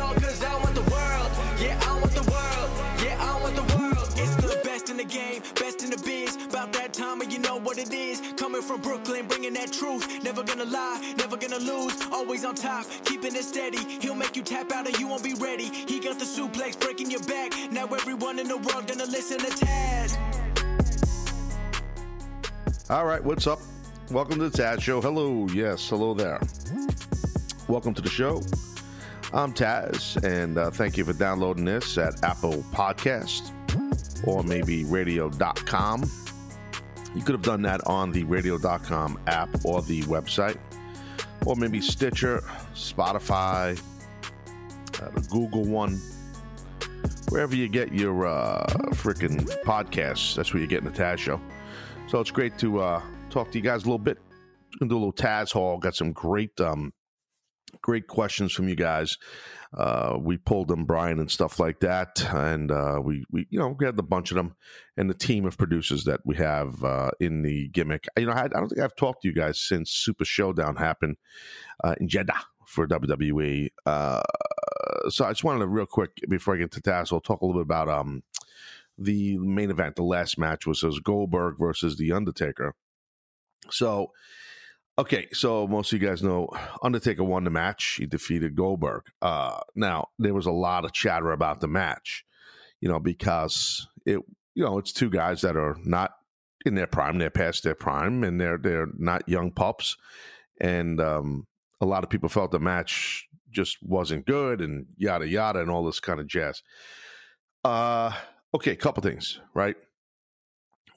all because I want the world. Yeah, I want the world. Yeah, I want the world. It's the best in the game, best in the biz. About that time and you know what it is. Coming from Brooklyn, bringing that truth. Never gonna lie, never gonna lose. Always on top, keeping it steady. He'll make you tap out or you won't be ready. He got the suplex, breaking your back. Now everyone in the world gonna listen to Taz. All right, what's up? Welcome to the Taz Show. Hello, yes, hello there. Welcome to the show. I'm Taz, and thank you for downloading this at Apple Podcast or maybe Radio.com. You could have done that on the Radio.com app or the website, or maybe Stitcher, Spotify, the Google one. Wherever you get your freaking podcasts, that's where you're getting the Taz Show. So it's great to talk to you guys a little bit. Gonna do a little Taz haul. Got some great, great questions from you guys. We pulled them, Brian, and stuff like that, and we had a bunch of them, and the team of producers that we have in the gimmick. You know, I don't think I've talked to you guys since Super Showdown happened in Jeddah for WWE. So I just wanted to real quick before I get to Taz, I'll talk a little bit about the main event. The last match was Goldberg versus the Undertaker. So, okay, so most of you guys know Undertaker won the match. He defeated Goldberg. Now, there was a lot of chatter about the match, you know, because it's two guys that are not in their prime. They're past their prime, and they're not young pups. And a lot of people felt the match just wasn't good, and yada yada, and all this kind of jazz. Okay, a couple things, right?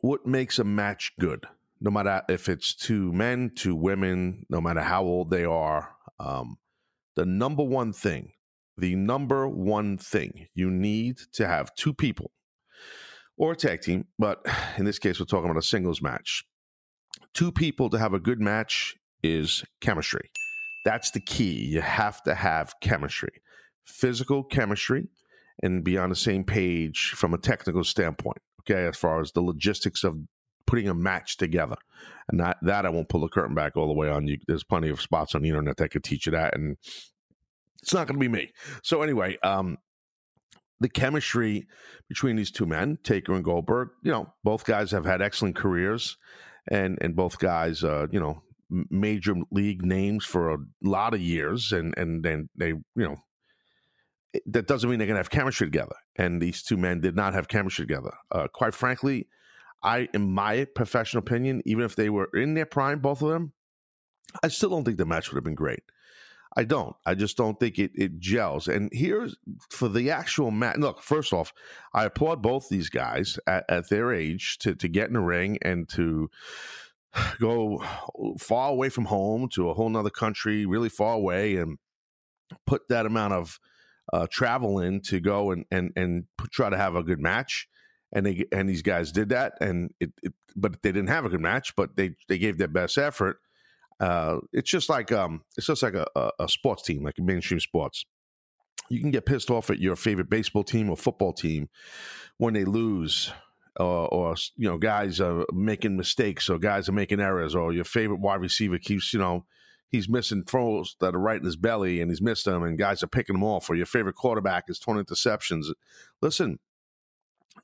What makes a match good? No matter if it's two men, two women, no matter how old they are, the number one thing, you need to have two people or a tag team, but in this case, we're talking about a singles match. Two people to have a good match is chemistry. That's the key. You have to have chemistry, physical chemistry, and be on the same page from a technical standpoint, okay, as far as the logistics of putting a match together. And that I won't pull the curtain back all the way on you. There's plenty of spots on the internet that could teach you that, and it's not going to be me. So anyway, the chemistry between these two men, Taker and Goldberg, you know, both guys have had excellent careers, and both guys, you know, major league names for a lot of years, and they, you know, that doesn't mean they're going to have chemistry together. And these two men did not have chemistry together. Quite frankly, in my professional opinion, even if they were in their prime, both of them, I still don't think the match would have been great. I just don't think it gels. And here's for the actual match. Look, first off, I applaud both these guys at their age to get in the ring and to go far away from home to a whole nother country, really far away, and put that amount of travel in to go and try to have a good match, and these guys did that, and but they didn't have a good match, but they gave their best effort. It's just like a sports team, like mainstream sports. You can get pissed off at your favorite baseball team or football team when they lose, or you know, guys are making mistakes or guys are making errors, or your favorite wide receiver keeps, you know, he's missing throws that are right in his belly, and he's missed them, and guys are picking them off, or your favorite quarterback is throwing interceptions. Listen,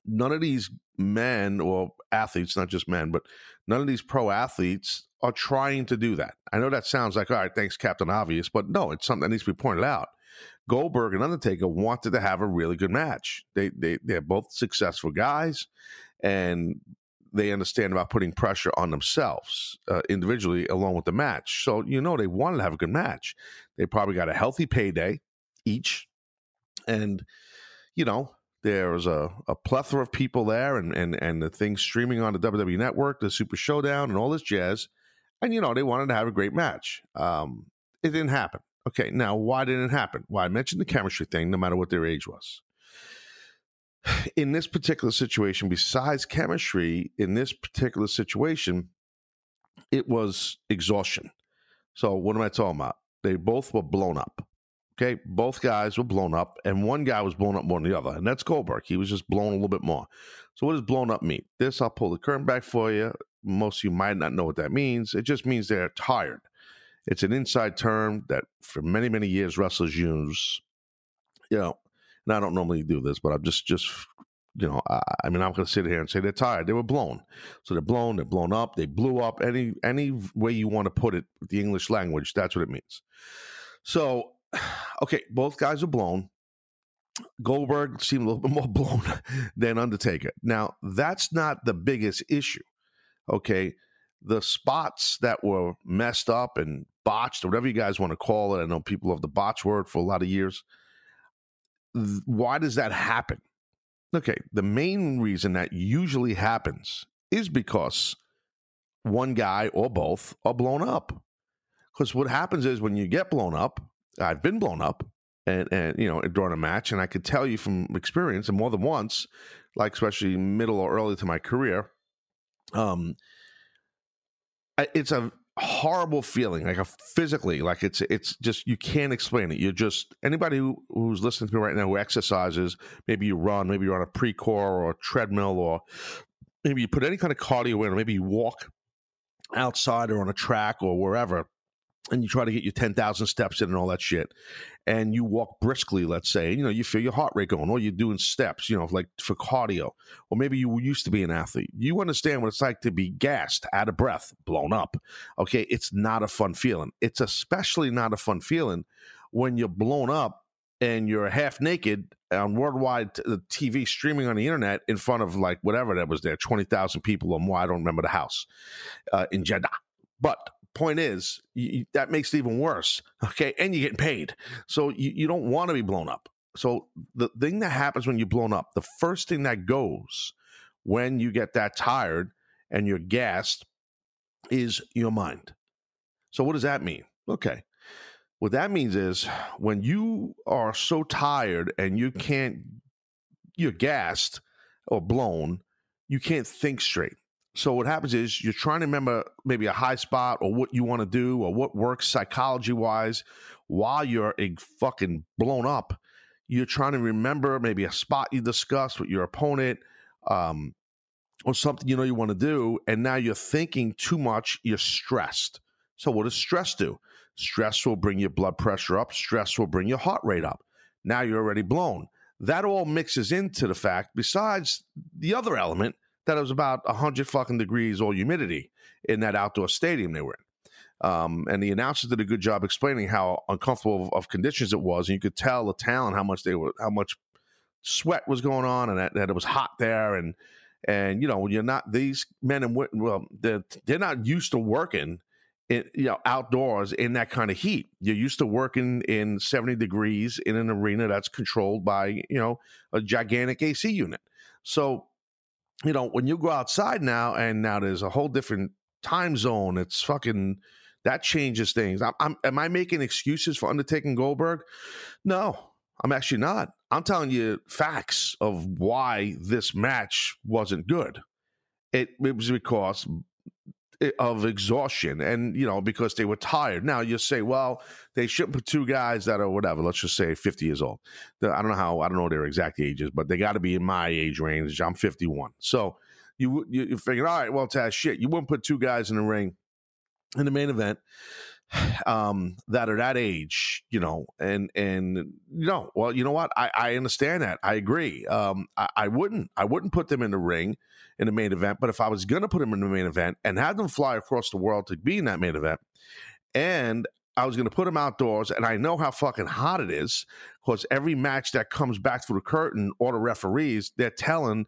none of these men or athletes, not just men, but none of these pro athletes are trying to do that. I know that sounds like, all right, thanks, Captain Obvious, but no, it's something that needs to be pointed out. Goldberg and Undertaker wanted to have a really good match. They're both successful guys, and they understand about putting pressure on themselves individually along with the match. So, you know, they wanted to have a good match. They probably got a healthy payday each. And, you know, there was a plethora of people there and the things streaming on the WWE Network, the Super Showdown and all this jazz. And, you know, they wanted to have a great match. It didn't happen. Okay, now, why didn't it happen? Well, I mentioned the chemistry thing, no matter what their age was. In this particular situation, besides chemistry, in this particular situation, it was exhaustion. So what am I talking about? They both were blown up. Okay, both guys were blown up, and one guy was blown up more than the other, and that's Goldberg. He was just blown a little bit more. So what does blown up mean? This, I'll pull the curtain back for you. Most of you might not know what that means. It just means they're tired. It's an inside term that for many, many years wrestlers use. You know, and I don't normally do this, but I'm just you know, I mean, I'm going to sit here and say they're tired. They were blown. So they're blown up, they blew up. Any way you want to put it, the English language, that's what it means. So, okay, both guys are blown. Goldberg seemed a little bit more blown than Undertaker. Now, that's not the biggest issue, okay? The spots that were messed up and botched, or whatever you guys want to call it, I know people love the botch word for a lot of years. Why does that happen? Okay, the main reason that usually happens is because one guy or both are blown up. Because what happens is when you get blown up, I've been blown up, and you know, during a match, and I could tell you from experience, and more than once, like especially middle or early to my career, it's a horrible feeling, like a physically, like it's just, you can't explain it. You're just, anybody who's listening to me right now who exercises, maybe you run, maybe you're on a pre-core or a treadmill, or maybe you put any kind of cardio in, or maybe you walk outside or on a track or wherever, and you try to get your 10,000 steps in and all that shit, and you walk briskly, let's say, and, you know, you feel your heart rate going, or you're doing steps, you know, like for cardio, or maybe you used to be an athlete. You understand what it's like to be gassed, out of breath, blown up. Okay, it's not a fun feeling. It's especially not a fun feeling when you're blown up and you're half naked on worldwide TV streaming on the internet in front of like whatever that was there, 20,000 people or more. I don't remember the house in Jeddah, but point is, that makes it even worse, okay? And you're getting paid. So you don't want to be blown up. So the thing that happens when you're blown up, the first thing that goes when you get that tired and you're gassed is your mind. So what does that mean? Okay. What that means is when you are so tired and you can't, you're gassed or blown, you can't think straight. So what happens is you're trying to remember maybe a high spot or what you want to do or what works psychology-wise while you're fucking blown up. You're trying to remember maybe a spot you discussed with your opponent or something you know you want to do, and now you're thinking too much. You're stressed. So what does stress do? Stress will bring your blood pressure up. Stress will bring your heart rate up. Now you're already blown. That all mixes into the fact, besides the other element, that it was about 100 fucking degrees or humidity in that outdoor stadium they were in. And the announcers did a good job explaining how uncomfortable of conditions it was. And you could tell the town how much sweat was going on, and that it was hot there. And you know, you're not, these men and women, well, they're not used to working in, you know, outdoors in that kind of heat. You're used to working in 70 degrees in an arena that's controlled by, you know, a gigantic AC unit. So, you know, when you go outside now, and now there's a whole different time zone, it's fucking, that changes things. Am I making excuses for Undertaker and Goldberg? No, I'm actually not. I'm telling you facts of why this match wasn't good. It was because of exhaustion, and, you know, because they were tired. Now you say, well, they shouldn't put two guys that are whatever, let's just say 50 years old. I don't know their exact ages, but they got to be in my age range. I'm 51. So you figure, all right, well, Taz, shit, you wouldn't put two guys in the ring in the main event that are that age, you know, and no, well, you know what? I understand that. I agree. I wouldn't put them in the ring in the main event, but if I was going to put them in the main event and have them fly across the world to be in that main event, and I was going to put them outdoors, and I know how fucking hot it is, because every match that comes back through the curtain or the referees, they're telling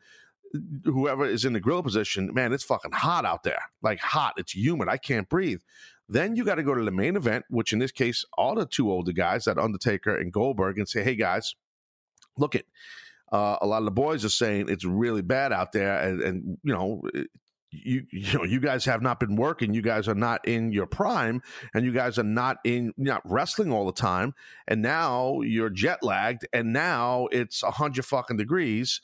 whoever is in the grill position, man, it's fucking hot out there, like hot, it's humid, I can't breathe. Then you got to go to the main event, which in this case, all the two older guys, that Undertaker and Goldberg, and say, hey, guys, look it. A lot of the boys are saying it's really bad out there. And you know, you guys have not been working. You guys are not in your prime, and you guys are not wrestling all the time. And now you're jet lagged, and now it's 100 fucking degrees.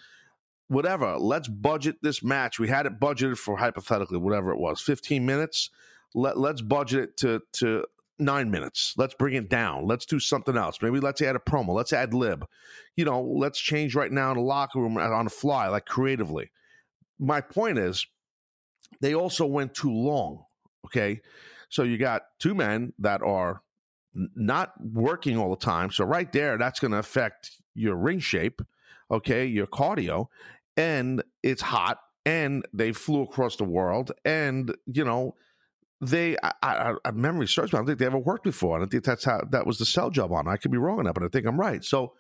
Whatever. Let's budget this match. We had it budgeted for, hypothetically, whatever it was, 15 minutes. Let's budget it to 9 minutes. Let's bring it down. Let's do something else. Maybe let's add a promo. Let's ad lib. You know, let's change right now in the locker room on the fly, like creatively. my point is, they also went too long. Okay, so you got two men that are not working all the time. So right there, that's going to affect your ring shape, okay, your cardio, and it's hot, and they flew across the world, and, you know, they, I memory serves, but I don't think they ever worked before. I don't think that's how, that was the sell job on. I could be wrong on that, but I think I'm right. So,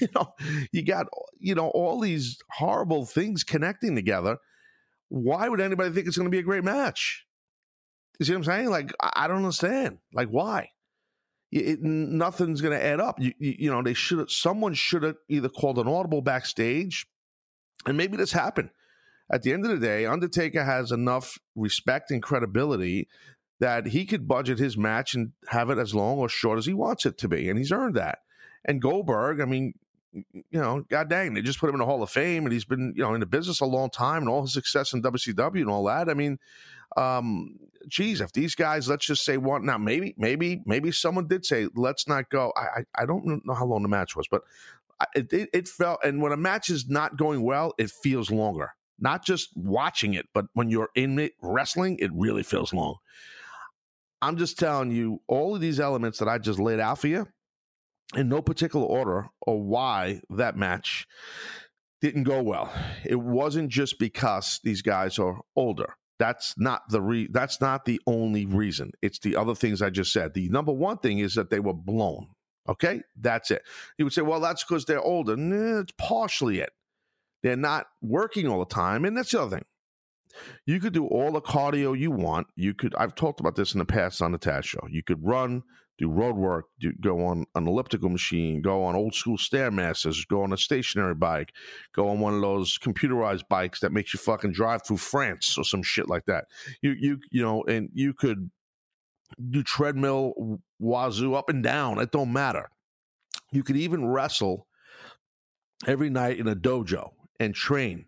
you know, you got, you know, all these horrible things connecting together. Why would anybody think it's going to be a great match? You see what I'm saying? Like, I don't understand. Like, why? Nothing's going to add up. You know, they should have, someone should have either called an audible backstage, and maybe this happened. At the end of the day, Undertaker has enough respect and credibility that he could budget his match and have it as long or short as he wants it to be, and he's earned that. And Goldberg, I mean, you know, God dang, they just put him in the Hall of Fame, and he's been, you know, in the business a long time, and all his success in WCW and all that. I mean, geez, if these guys, let's just say one, now maybe someone did say, let's not go. I don't know how long the match was, but it felt, and when a match is not going well, it feels longer. Not just watching it, but when you're in it wrestling, it really feels long. I'm just telling you, all of these elements that I just laid out for you, in no particular order, or why that match didn't go well. It wasn't just because these guys are older. That's not the only reason. It's the other things I just said. The number one thing is that they were blown. Okay, that's it. You would say, well, that's because they're older. No, it's partially it. They're not working all the time, and that's the other thing. You could do all the cardio you want. You could. I've talked about this in the past on the Taz Show. You could run, do road work, go on an elliptical machine, go on old school Stairmasters, go on a stationary bike, go on one of those computerized bikes that makes you fucking drive through France or some shit like that. You know, and you could do treadmill wazoo up and down. It don't matter. You could even wrestle every night in a dojo and train.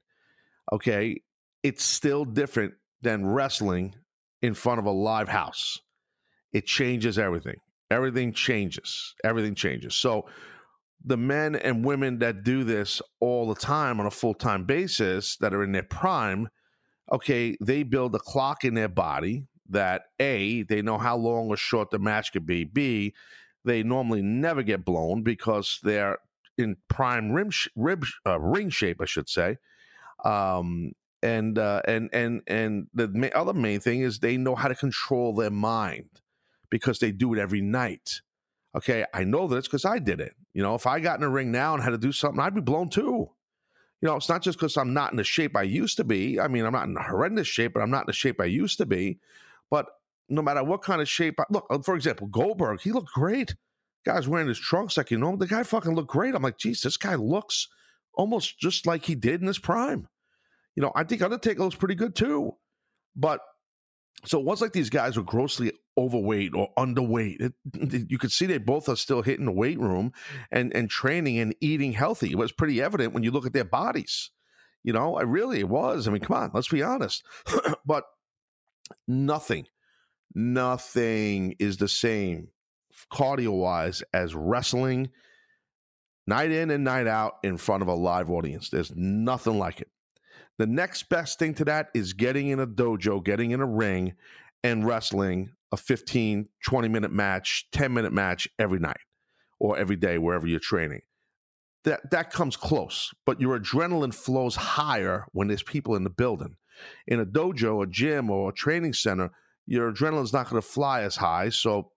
Okay, it's still different than wrestling in front of a live house. It changes everything. Everything changes. Everything changes. So the men and women that do this all the time on a full-time basis that are in their prime, okay, they build a clock in their body that, A, they know how long or short the match could be. B, they normally never get blown because they're in prime ring shape, I should say. And the other main thing is they know how to control their mind, because they do it every night. Okay, I know this because I did it. You know, if I got in a ring now and had to do something, I'd be blown too. You know, it's not just because I'm not in the shape I used to be. I mean, I'm not in horrendous shape, but I'm not in the shape I used to be. But no matter what kind of shape, look, for example, Goldberg, he looked great. Guy's wearing his trunks like, you know, the guy fucking looked great. I'm like, geez, this guy looks almost just like he did in his prime. You know, I think Undertaker looks pretty good too. But so it was like these guys were grossly overweight or underweight. You could see they both are still hitting the weight room and training and eating healthy. It was pretty evident when you look at their bodies. You know, it was. I mean, come on, let's be honest. But nothing is the same cardio-wise as wrestling night in and night out in front of a live audience. There's nothing like it. The next best thing to that is getting in a dojo, getting in a ring, and wrestling a 15, 20-minute match, 10-minute match every night or every day, wherever you're training. That comes close, but your adrenaline flows higher when there's people in the building. In a dojo, a gym, or a training center, your adrenaline's not going to fly as high, so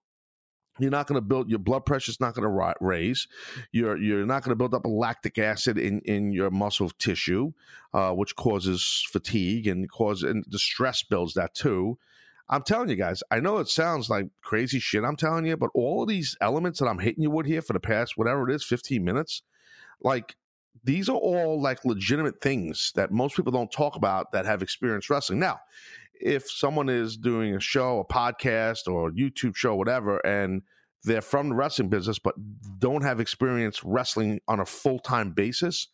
you're not going to build, your blood pressure's not going to raise. You're not going to build up lactic acid in your muscle tissue, which causes fatigue and the stress builds that too. I'm telling you guys, I know it sounds like crazy shit I'm telling you, but all of these elements that I'm hitting you with here for the past, whatever it is, 15 minutes, like these are all like legitimate things that most people don't talk about that have experienced wrestling. Now, if someone is doing a show, a podcast, or a YouTube show, whatever, and they're from the wrestling business but don't have experience wrestling on a full-time basis,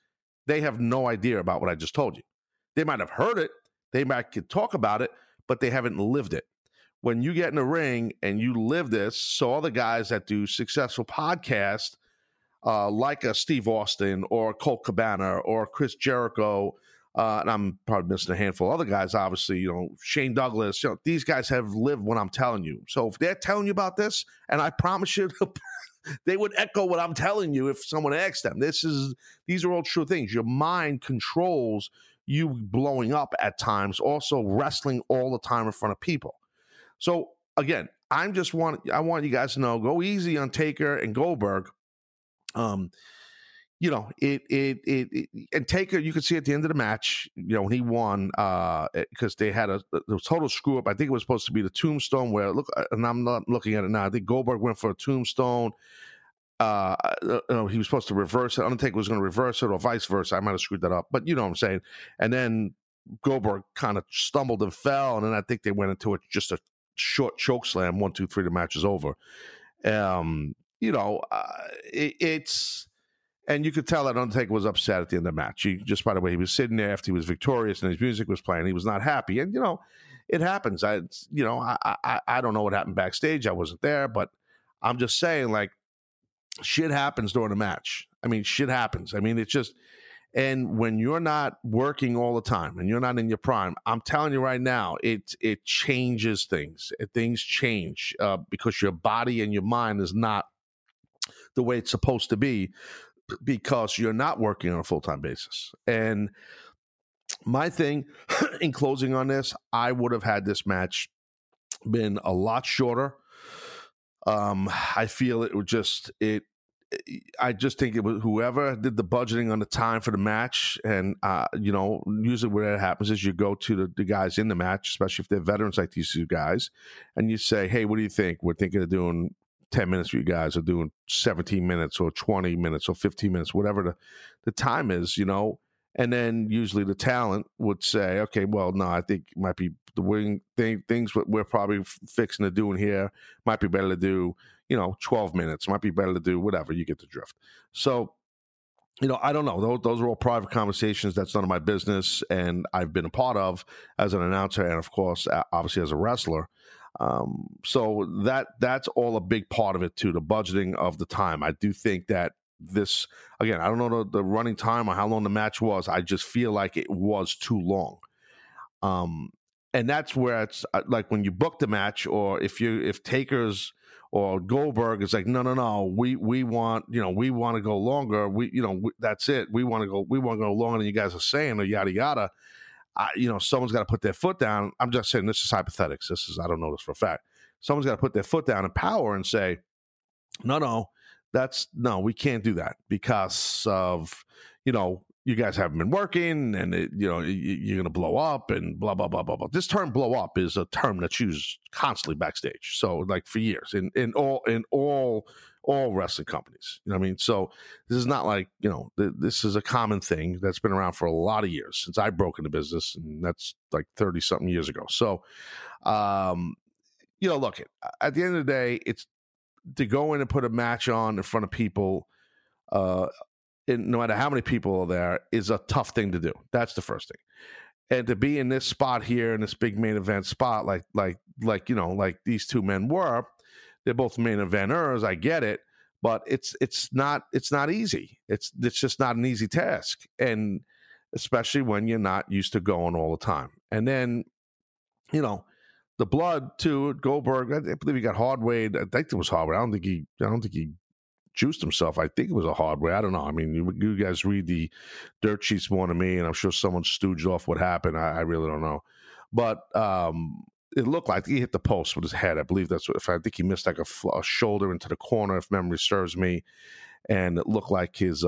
they have no idea about what I just told you. They might have heard it, they might could talk about it, but they haven't lived it. When you get in the ring and you live this, so all the guys that do successful podcasts, like a Steve Austin or Colt Cabana or Chris Jericho, And I'm probably missing a handful of other guys, obviously, you know, Shane Douglas, you know, these guys have lived what I'm telling you. So if they're telling you about this, and I promise you, they would echo what I'm telling you if someone asked them. These are all true things. Your mind controls you blowing up at times, also wrestling all the time in front of people. So again, I want you guys to know, go easy on Taker and Goldberg. You know, and Taker, you could see at the end of the match, you know, when he won, because they had a total screw up. I think it was supposed to be the tombstone where, look, and I'm not looking at it now, I think Goldberg went for a tombstone. He was supposed to reverse it. Undertaker was going to reverse it or vice versa. I might have screwed that up, but you know what I'm saying. And then Goldberg kind of stumbled and fell, and then I think they went into it, just a short choke slam, 1, 2, 3, the match is over. You know, it's... And you could tell that Undertaker was upset at the end of the match. He, just by the way, he was sitting there after he was victorious and his music was playing. He was not happy. And, you know, it happens. I don't know what happened backstage. I wasn't there. But I'm just saying, like, shit happens during a match. I mean, shit happens. I mean, it's just – and when you're not working all the time and you're not in your prime, I'm telling you right now, it changes things. Things change because your body and your mind is not the way it's supposed to be, because you're not working on a full-time basis. And my thing in closing on this, I would have had this match been a lot shorter. I feel it would just, I just think it was whoever did the budgeting on the time for the match. And, you know, usually what happens is you go to the guys in the match, especially if they're veterans like these two guys, and you say, hey, what do you think? We're thinking of doing 10 minutes for you guys, or doing 17 minutes or 20 minutes or 15 minutes, whatever the time is, you know. And then usually the talent would say, okay, well, no, I think it might be the wing thing, things what we're probably fixing to do in here might be better to do, you know, 12 minutes, might be better to do whatever, you get the drift. So, you know, I don't know. Those are all private conversations. That's none of my business. And I've been a part of as an announcer and, of course, obviously as a wrestler. So that's all a big part of it too, the budgeting of the time. I do think that this, again, I don't know the running time or how long the match was. I just feel like it was too long. And that's where it's like when you book the match, or if Taker's or Goldberg is like, no, we want to go longer. That's it. We want to go longer than you guys are saying, or yada, yada. You know, someone's got to put their foot down. I'm just saying, this is hypothetics. I don't know this for a fact. Someone's got to put their foot down in power and say, no, we can't do that because of, you know, you guys haven't been working and, you're going to blow up and blah, blah, blah, blah, blah. This term blow up is a term that's used constantly backstage. So like for years in all wrestling companies, you know what I mean? So this is not like, you know, this is a common thing that's been around for a lot of years since I broke into business, and that's like 30 something years ago. So, you know, look, at the end of the day, it's to go in and put a match on in front of people, and no matter how many people are there, is a tough thing to do. That's the first thing. And to be in this spot here, in this big main event spot, like these two men were, they're both main eventers. I get it, but it's not easy. It's just not an easy task, and especially when you're not used to going all the time. And then, you know, the blood too. Goldberg, I believe he got hard weighed. I think it was hard weighed. I don't think he juiced himself. I think it was a hard way. I don't know. I mean, you guys read the dirt sheets more than me, and I'm sure someone stooged off what happened. I really don't know. But it looked like he hit the post with his head. I believe that's what, I think he missed like a shoulder into the corner, if memory serves me. And it looked like his,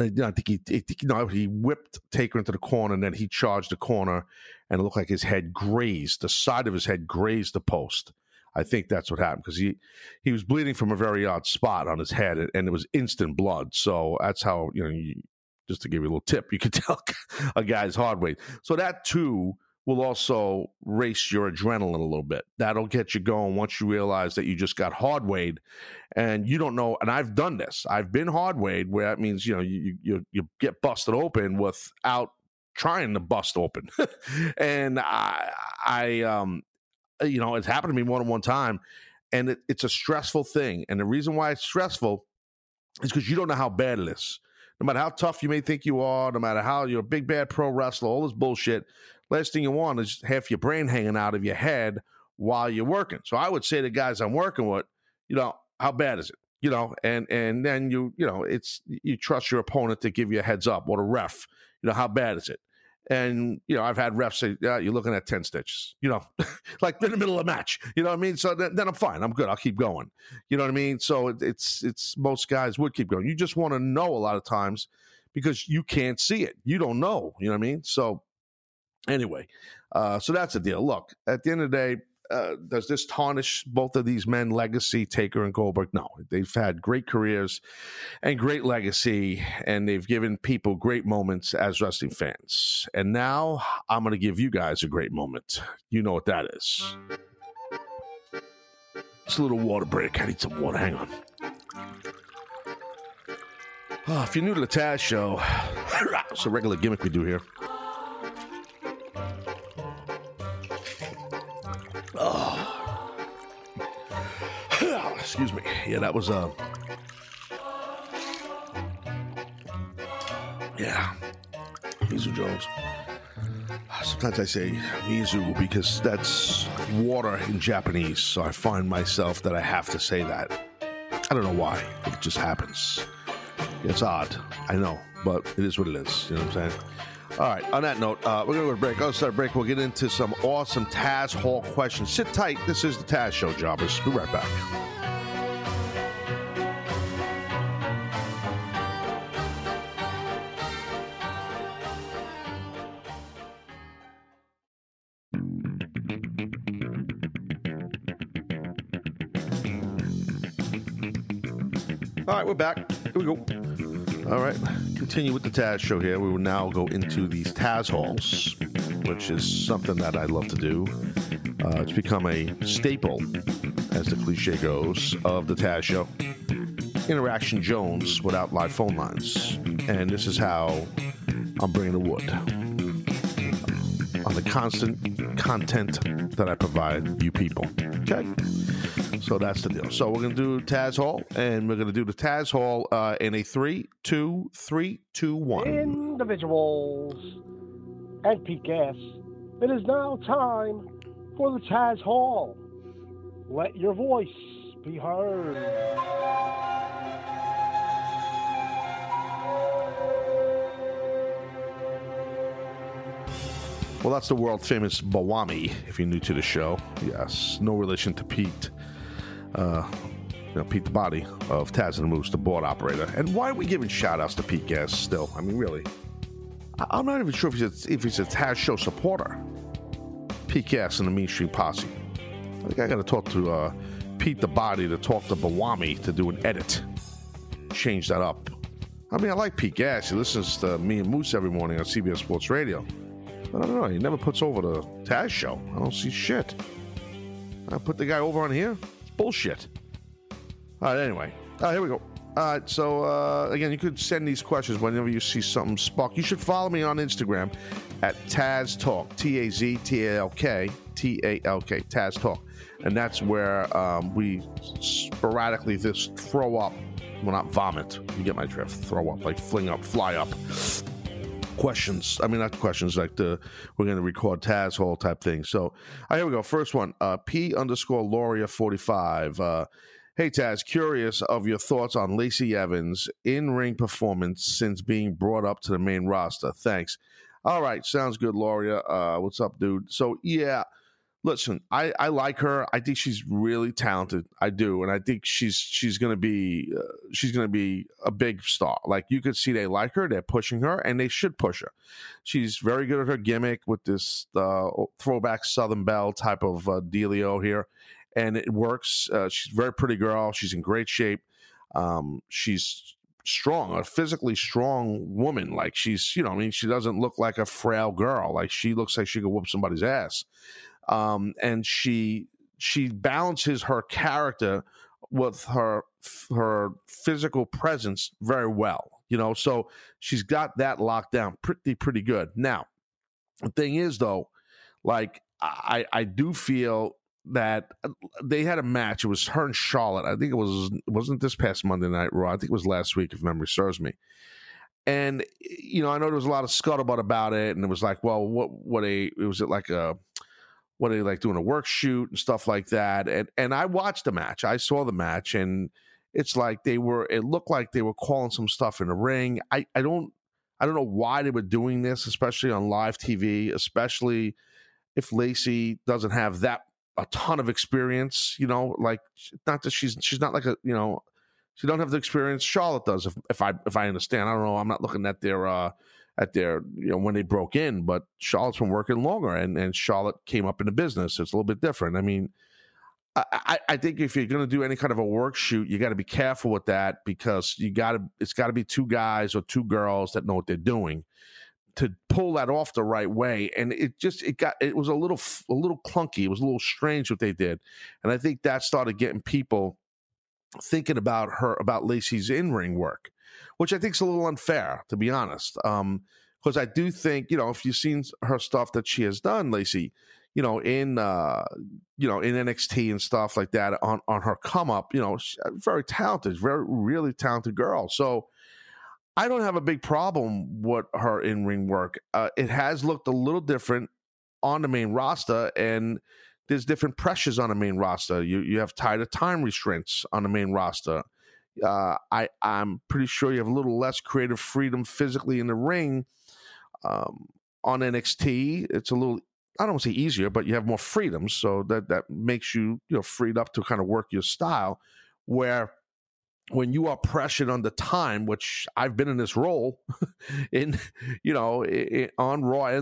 he whipped Taker into the corner, and then he charged the corner, and it looked like his head grazed, the side of his head grazed the post. I think that's what happened, because he was bleeding from a very odd spot on his head, and it was instant blood. So that's how, you know, just to give you a little tip, you could tell a guy's hard weight. So that too will also race your adrenaline a little bit. That'll get you going once you realize that you just got hard weighed, and you don't know. And I've done this. I've been hard weighed, where that means, you know, you get busted open without trying to bust open, and I you know, it's happened to me more than one time, and it's a stressful thing. And the reason why it's stressful is because you don't know how bad it is. no matter how tough you may think you are, no matter how you're a big bad pro wrestler, all this bullshit, last thing you want is half your brain hanging out of your head while you're working. So I would say to guys I'm working with, you know, how bad is it? You know, and then you know, it's, you trust your opponent to give you a heads up, or the ref, you know, how bad is it? And, you know, I've had refs say, yeah, you're looking at 10 stitches, you know, like in the middle of a match, you know what I mean? So then I'm fine. I'm good. I'll keep going. You know what I mean? So it's most guys would keep going. You just want to know a lot of times because you can't see it. You don't know. You know what I mean? So anyway, so that's the deal. Look, at the end of the day, does this tarnish both of these men, legacy, Taker and Goldberg? No, they've had great careers and great legacy, and they've given people great moments as wrestling fans. And now I'm going to give you guys a great moment. You know what that is. It's a little water break. I need some water. Hang on. Oh, if you're new to the Taz Show, it's a regular gimmick we do here. Excuse me. Yeah, that was yeah, Mizu Jones. Sometimes I say Mizu because that's water in Japanese, so I find myself that I have to say that. I don't know why. It just happens. It's odd. I know, but it is what it is. You know what I'm saying? All right, on that note, we're going to go to break. Outside break, we'll get into some awesome Taz Hall questions. Sit tight. This is the Taz Show, jobbers. Be right back. All right, we're back. Here we go. All right, continue with the Taz Show here. We will now go into these Taz Halls, which is something that I love to do. It's become a staple, as the cliche goes, of the Taz Show. Interaction Jones without live phone lines. And this is how I'm bringing the wood. On the constant content that I provide you people. Okay? So that's the deal. So we're going to do Taz Hall, and we're going to do the Taz Hall in a 3-2-3-2-1. Individuals and peak guests, it is now time for the Taz Hall. Let your voice be heard. Well, that's the world-famous Bawami, if you're new to the show. Yes, no relation to Pete. You know, Pete the Body of Taz and the Moose, the board operator. And why are we giving shout-outs to Pete Guest still? I mean, really. I'm not even sure if he's a Taz Show supporter. Pete Guest and the Mean Street Posse. I think I got to talk to Pete the Body to talk to Bawami to do an edit. Change that up. I mean, I like Pete Guest. He listens to me and Moose every morning on CBS Sports Radio. But I don't know. He never puts over the Taz Show. I don't see shit. I put the guy over on here. Bullshit. All right, anyway. Here we go. All right, so, again, you could send these questions whenever you see something spark. You should follow me on Instagram at Taz Talk, TazTalk, Taz Talk. And that's where we sporadically just throw up, well, not vomit. You get my drift. Throw up, like fling up, fly up. Questions. I mean, not questions, like we're going to record Taz Hall type thing. So here we go. First one, P_Lauria45. Hey, Taz, curious of your thoughts on Lacey Evans' in-ring performance since being brought up to the main roster. Thanks. All right. Sounds good, Lauria. What's up, dude? So, yeah, listen, I like her. I think she's really talented. I do. And I think she's going to be a big star. Like, you could see they like her. They're pushing her, and they should push her. She's very good at her gimmick with this throwback Southern Belle type of dealio here. And it works. She's a very pretty girl. She's in great shape. She's strong, a physically strong woman. Like, she's, you know, I mean, she doesn't look like a frail girl. Like, she looks like she could whoop somebody's ass. And she balances her character with her physical presence very well, you know. So she's got that locked down pretty good. Now, the thing is, though, like, I do feel that they had a match. It was her and Charlotte. I think it wasn't this past Monday Night Raw. I think it was last week, if memory serves me. And, you know, I know there was a lot of scuttlebutt about it, and it was like, well, what are they doing a work shoot and stuff like that. And I watched the match. I saw the match, and it's like it looked like they were calling some stuff in the ring. I don't know why they were doing this, especially on live TV, especially if Lacey doesn't have a ton of experience, you know, like, not that she's not like a, you know, she don't have the experience Charlotte does, if I understand. I don't know. I'm not looking at their you know, when they broke in, but Charlotte's been working longer, and Charlotte came up in the business. So it's a little bit different. I mean, I think if you're going to do any kind of a work shoot, you got to be careful with that, because it's got to be two guys or two girls that know what they're doing to pull that off the right way. And it was a little clunky. It was a little strange what they did. And I think that started getting people thinking about Lacey's in-ring work, which I think is a little unfair, to be honest. Because I do think, you know, if you've seen her stuff that she has done, Lacey, you know, in NXT and stuff like that, on her come up, you know, very talented, really talented girl. So I don't have a big problem with her in-ring work. It has looked a little different on the main roster, and there's different pressures on the main roster. You have tighter time restraints on the main roster. I'm pretty sure you have a little less creative freedom physically in the ring. On NXT, it's a little, I don't want to say easier, but you have more freedom. So that makes you freed up to kind of work your style, where when you are pressured on the time, which I've been in this role on Raw and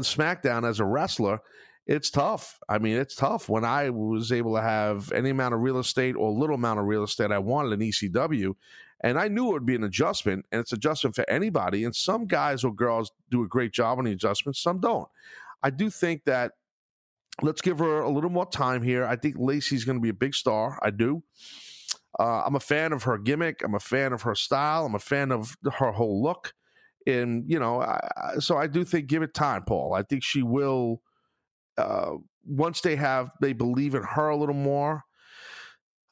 SmackDown as a wrestler, it's tough. I mean, it's tough. When I was able to have any amount of real estate or little amount of real estate I wanted in ECW, and I knew it would be an adjustment, and it's an adjustment for anybody, and some guys or girls do a great job on the adjustments, some don't. I do think that let's give her a little more time here. I think Lacey's going to be a big star. I do. I'm a fan of her gimmick. I'm a fan of her style. I'm a fan of her whole look. And, you know, so I do think give it time, Paul. I think she will... once they believe in her a little more.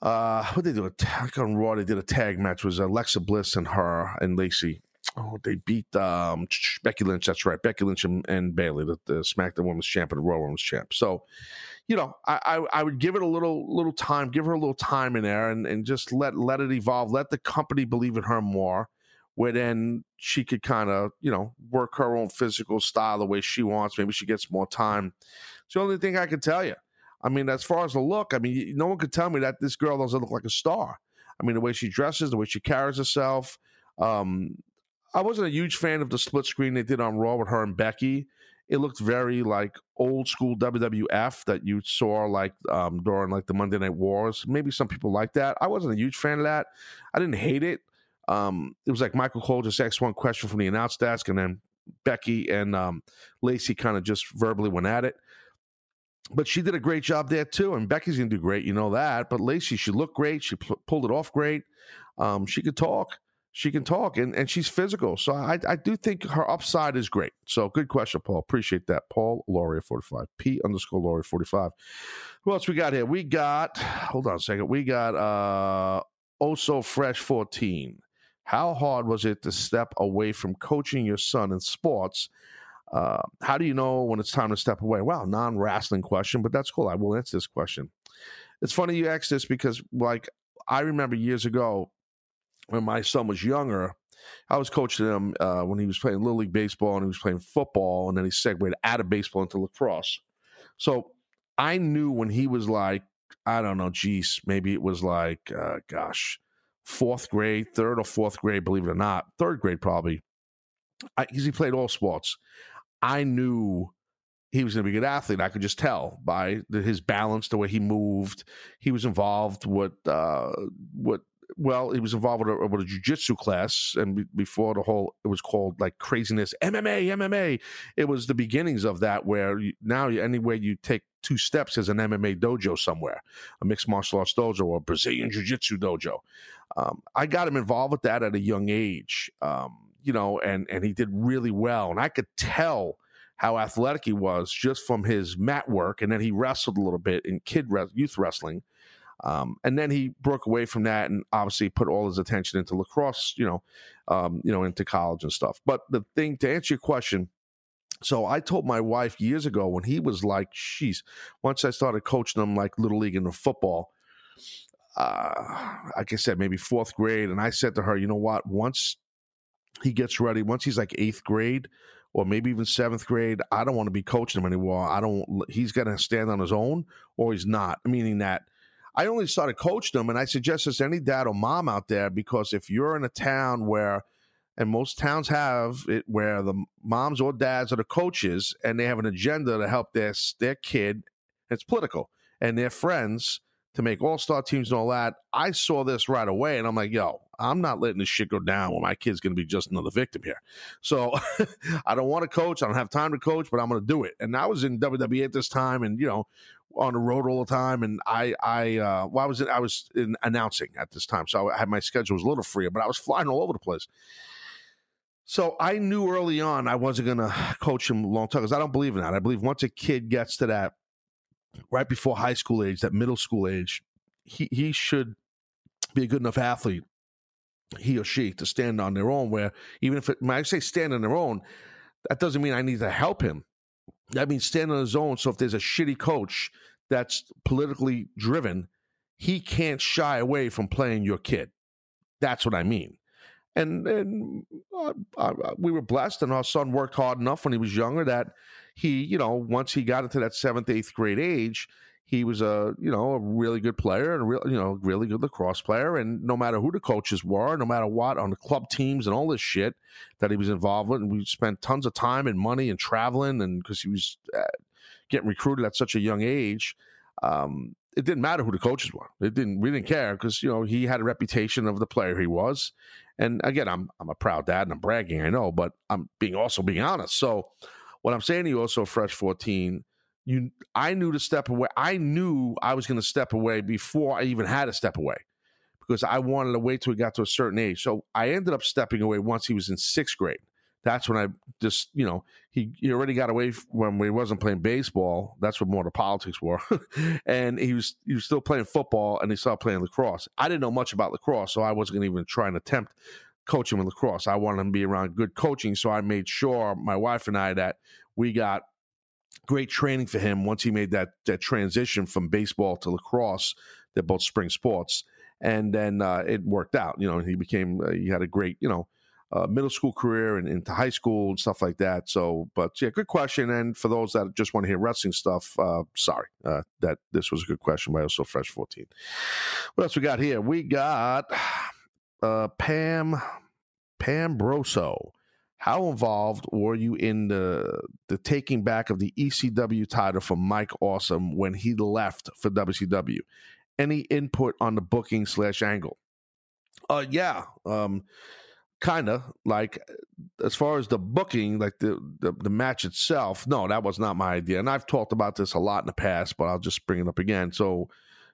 What they do? Attack on Raw. They did a tag match. It was Alexa Bliss and her and Lacey. Oh, they beat Becky Lynch. That's right, Becky Lynch and Bayley, the SmackDown Women's Champ and the Raw Women's Champ. So, you know, I would give it a little time. Give her a little time in there, and just let it evolve. Let the company believe in her more, where then she could kind of, you know, work her own physical style the way she wants. Maybe she gets more time. It's the only thing I can tell you. I mean, as far as the look, I mean, no one could tell me that this girl doesn't look like a star. I mean, the way she dresses, the way she carries herself. I wasn't a huge fan of the split screen they did on Raw with her and Becky. It looked very like old school WWF that you saw like during like the Monday Night Wars. Maybe some people like that. I wasn't a huge fan of that. I didn't hate it. It was like Michael Cole just asked one question from the announce desk, and then Becky and Lacey kind of just verbally went at it. But she did a great job there too, and Becky's going to do great, you know that. But Lacey, she looked great. She pulled it off great. She could talk. She can talk, and she's physical. So I do think her upside is great. So good question, Paul. Appreciate that. Paul Laurier 45. P_Laurier 45. Who else we got here? We got, hold on a second. We got Oh So Fresh 14. How hard was it to step away from coaching your son in sports? How do you know when it's time to step away? Wow, non-wrestling question, but that's cool. I will answer this question. It's funny you asked this because, like, I remember years ago when my son was younger, I was coaching him when he was playing Little League Baseball and he was playing football, and then he segued out of baseball into lacrosse. So I knew when he was like, I don't know, geez, maybe it was like, gosh, third or fourth grade, believe it or not, third grade probably, because he played all sports. I knew he was going to be a good athlete. I could just tell by his balance, the way he moved. He was involved with a jiu-jitsu class, and before the whole, it was called like craziness, MMA. It was the beginnings of that, where anywhere you take 2 steps as an MMA dojo somewhere, a mixed martial arts dojo or Brazilian jiu-jitsu dojo. I got him involved with that at a young age, you know, and he did really well. And I could tell how athletic he was just from his mat work. And then he wrestled a little bit in youth wrestling. And then he broke away from that and obviously put all his attention into lacrosse, into college and stuff. But the thing, to answer your question, so I told my wife years ago when he was like, geez, once I started coaching him like Little League and football, like I said, maybe fourth grade. And I said to her, you know what, once he gets ready, once he's like eighth grade or maybe even seventh grade, I don't want to be coaching him anymore. He's going to stand on his own or he's not, meaning that I only started coaching him. And I suggest this to any dad or mom out there, because if you're in a town where, and most towns have it, where the moms or dads are the coaches and they have an agenda to help their kid, it's political, and their friends to make all-star teams and all that, I saw this right away, and I'm like, yo, I'm not letting this shit go down where my kid's going to be just another victim here. So I don't want to coach. I don't have time to coach, but I'm going to do it. And I was in WWE at this time and, on the road all the time. And I was in announcing at this time. So I had my schedule was a little freer, but I was flying all over the place. So I knew early on I wasn't going to coach him long time, because I don't believe in that. I believe once a kid gets to that right before high school age, that middle school age, he should be a good enough athlete, he or she, to stand on their own, where even if when I say stand on their own, that doesn't mean I need to help him. That means stand on his own. So if there's a shitty coach that's politically driven, he can't shy away from playing your kid. That's what I mean. And we were blessed, and our son worked hard enough when he was younger that he, once he got into that 7th, 8th grade age, he was a really good player and really good lacrosse player. And no matter who the coaches were, no matter what, on the club teams and all this shit that he was involved with, and we spent tons of time and money and traveling, and because he was getting recruited at such a young age, it didn't matter who the coaches were. We didn't care, because he had a reputation of the player he was. And again, I'm a proud dad, and I'm bragging, I know, but I'm being honest. So what I'm saying to you, also Fresh 14, I knew to step away. I knew I was going to step away before I even had to step away, because I wanted to wait till he got to a certain age. So I ended up stepping away once he was in 6th grade. That's when I just, he already got away when we wasn't playing baseball. That's what more the politics were. And he was still playing football, and he started playing lacrosse. I didn't know much about lacrosse, so I wasn't going to even try and attempt coaching with lacrosse. I wanted him to be around good coaching, so I made sure, my wife and I, that we got great training for him once he made that transition from baseball to lacrosse. They're both spring sports. And then it worked out. He became, he had a great, middle school career and into high school and stuff like that. So, but yeah, good question. And for those that just want to hear wrestling stuff, sorry that this was a good question by also Fresh 14. What else we got here? We got Pam Brosso. How involved were you in the taking back of the ECW title from Mike Awesome when he left for WCW? Any input on the booking / angle? Yeah. Kind of, like, as far as the booking, like the match itself, no, that was not my idea. And I've talked about this a lot in the past, but I'll just bring it up again. So,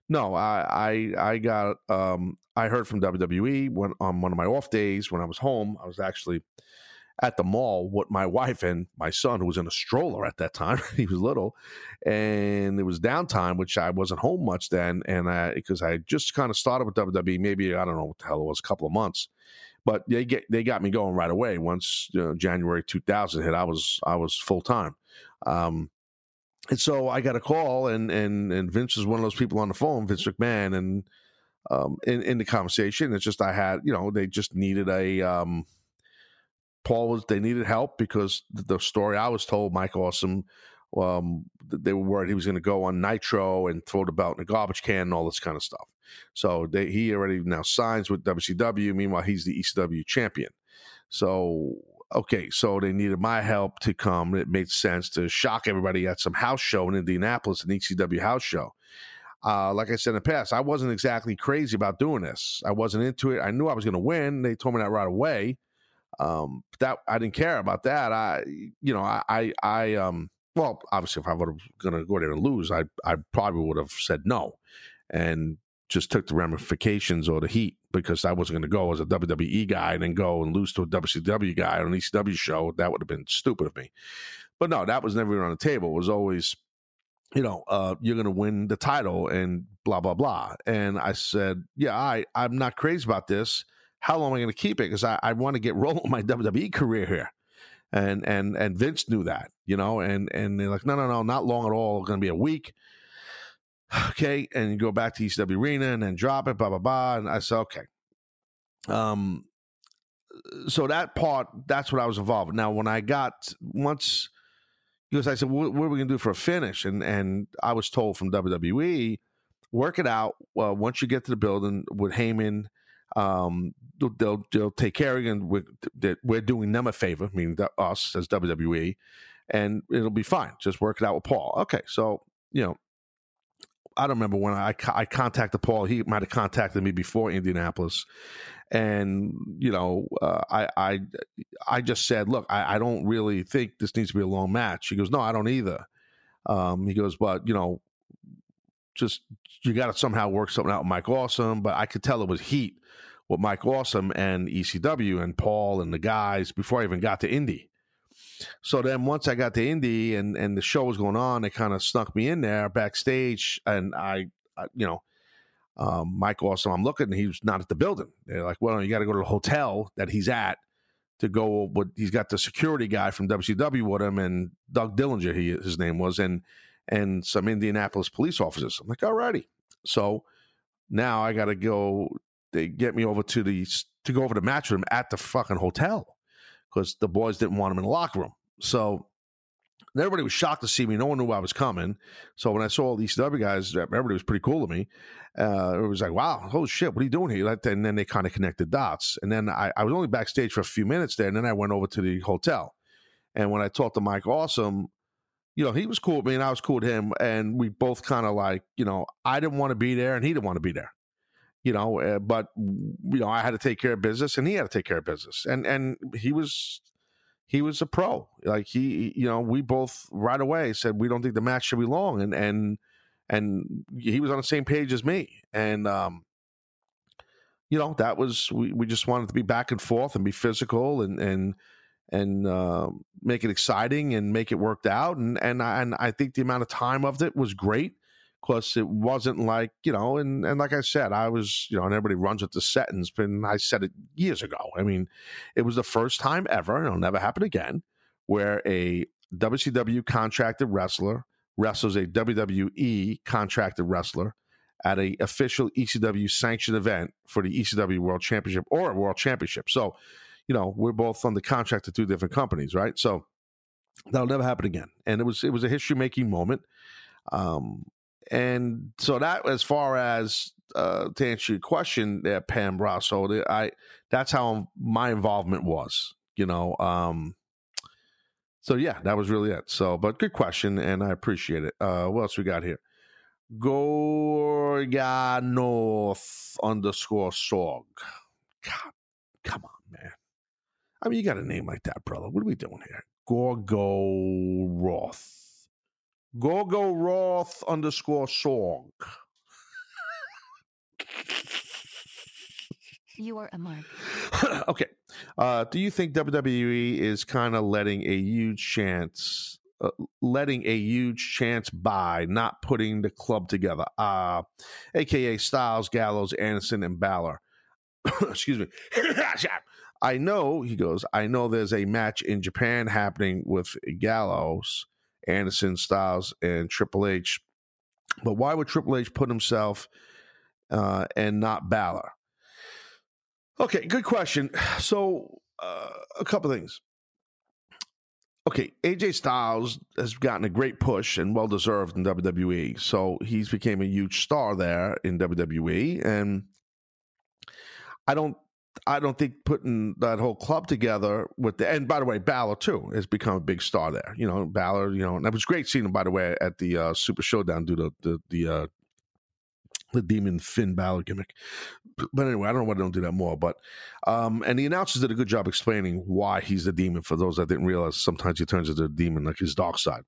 no, I got, I heard from WWE when, on one of my off days when I was home. I was actually at the mall with my wife and my son, who was in a stroller at that time. He was little, and it was downtime, which I wasn't home much then, and because I just kind of started with WWE, maybe, I don't know what the hell it was, a couple of months. But they got me going right away. Once January 2000 hit, I was full time, and so I got a call, and Vince was one of those people on the phone, Vince McMahon, and in the conversation, it's just I had, they just needed a they needed help, because the story I was told, Mike Awesome, they were worried he was going to go on Nitro and throw the belt in a garbage can and all this kind of stuff. So he already now signs with WCW. Meanwhile, he's the ECW champion. So, okay, so they needed my help to come. It made sense to shock everybody at some house show in Indianapolis, an ECW house show. Like I said in the past, I wasn't exactly crazy about doing this. I wasn't into it. I knew I was going to win. They told me that right away. That I didn't care about that. Well, obviously, if I were going to go there and lose, I probably would have said no, and just took the ramifications or the heat, because I wasn't going to go as a WWE guy and then go and lose to a WCW guy on an ECW show. That would have been stupid of me. But no, that was never even on the table. It was always you know, you're going to win the title and blah, blah, blah. And I said, yeah, I'm not crazy about this. How long am I going to keep it? Because I want to get rolling with my WWE career here. And Vince knew that, you know, and they're like, no, not long at all. It's going to be a week. Okay. And you go back to ECW Arena and then drop it, blah, blah, blah. And I said, okay. So that part, that's what I was involved with. Now, when I got, once... Because I said, what are we going to do for a finish? And I was told from WWE, work it out. Once you get to the building with Heyman, they'll take care of you. And we're doing them a favor, meaning us as WWE, and it'll be fine. Just work it out with Paul. Okay, so, you know, I don't remember when I contacted Paul. He might have contacted me before Indianapolis. And, you know, I just said, look, I don't really think this needs to be a long match. He goes, no, I don't either. He goes, but, you know, just you got to somehow work something out with Mike Awesome. But I could tell it was heat with Mike Awesome and ECW and Paul and the guys before I even got to Indy. So then once I got to Indy and the show was going on, they kind of snuck me in there backstage. And I you know, Mike Awesome, I'm looking, and he was not at the building. They're like, well, you got to go to the hotel that he's at to go. But he's got the security guy from WCW with him, and Doug Dillinger, his name was, and some Indianapolis police officers. I'm like, all righty. So now I got to go. They get me over to go over to match with him at the fucking hotel, because the boys didn't want him in the locker room. So everybody was shocked to see me. No one knew I was coming. So when I saw all these ECW guys, everybody was pretty cool to me. It was like, wow, holy shit, what are you doing here? And then they kind of connected dots. And then I was only backstage for a few minutes there, and then I went over to the hotel. And when I talked to Mike Awesome, you know, he was cool with me, and I was cool with him. And we both kind of like, you know, I didn't want to be there, and he didn't want to be there. You know, but, you know, I had to take care of business, and he had to take care of business. And he was a pro. Like, he, you know, we both right away said, we don't think the match should be long. And he was on the same page as me. And, you know, that was, we just wanted to be back and forth and be physical and make it exciting and make it worked out. And I think the amount of time of it was great. Plus, it wasn't like, you know, and like I said, I was, you know, and everybody runs with the sentence, but I said it years ago. I mean, it was the first time ever, and it'll never happen again, where a WCW contracted wrestler wrestles a WWE contracted wrestler at an official ECW sanctioned event for the ECW World Championship or a World Championship. So, you know, we're both under contract to two different companies, right? So that'll never happen again. And it was a history-making moment. And so that, as far as to answer your question there, Pam Rosso, that's how my involvement was, you know. So yeah, that was really it. So, but good question, and I appreciate it. What else we got here? Gorganoth_Sorg. God, come on, man. I mean, you got a name like that, brother. What are we doing here? Gorgoroth_Sorg. You are a mark. Okay. Do you think WWE is kind of letting a huge chance by not putting the club together? AKA Styles, Gallows, Anderson, and Balor. Excuse me. I know there's a match in Japan happening with Gallows, Anderson, Styles, and Triple H, but why would Triple H put himself and not Balor? Okay, good question. So a couple things. Okay, AJ Styles has gotten a great push and well-deserved in WWE, so he's became a huge star there in WWE, and I don't think putting that whole club together with the, and by the way, Balor too has become a big star there. You know, Balor, you know, and it was great seeing him, by the way, at the Super Showdown do the Demon Finn Balor gimmick. But anyway, I don't know why they don't do that more. But and the announcers did a good job explaining why he's the demon. For those that didn't realize, sometimes he turns into a demon, like his dark side.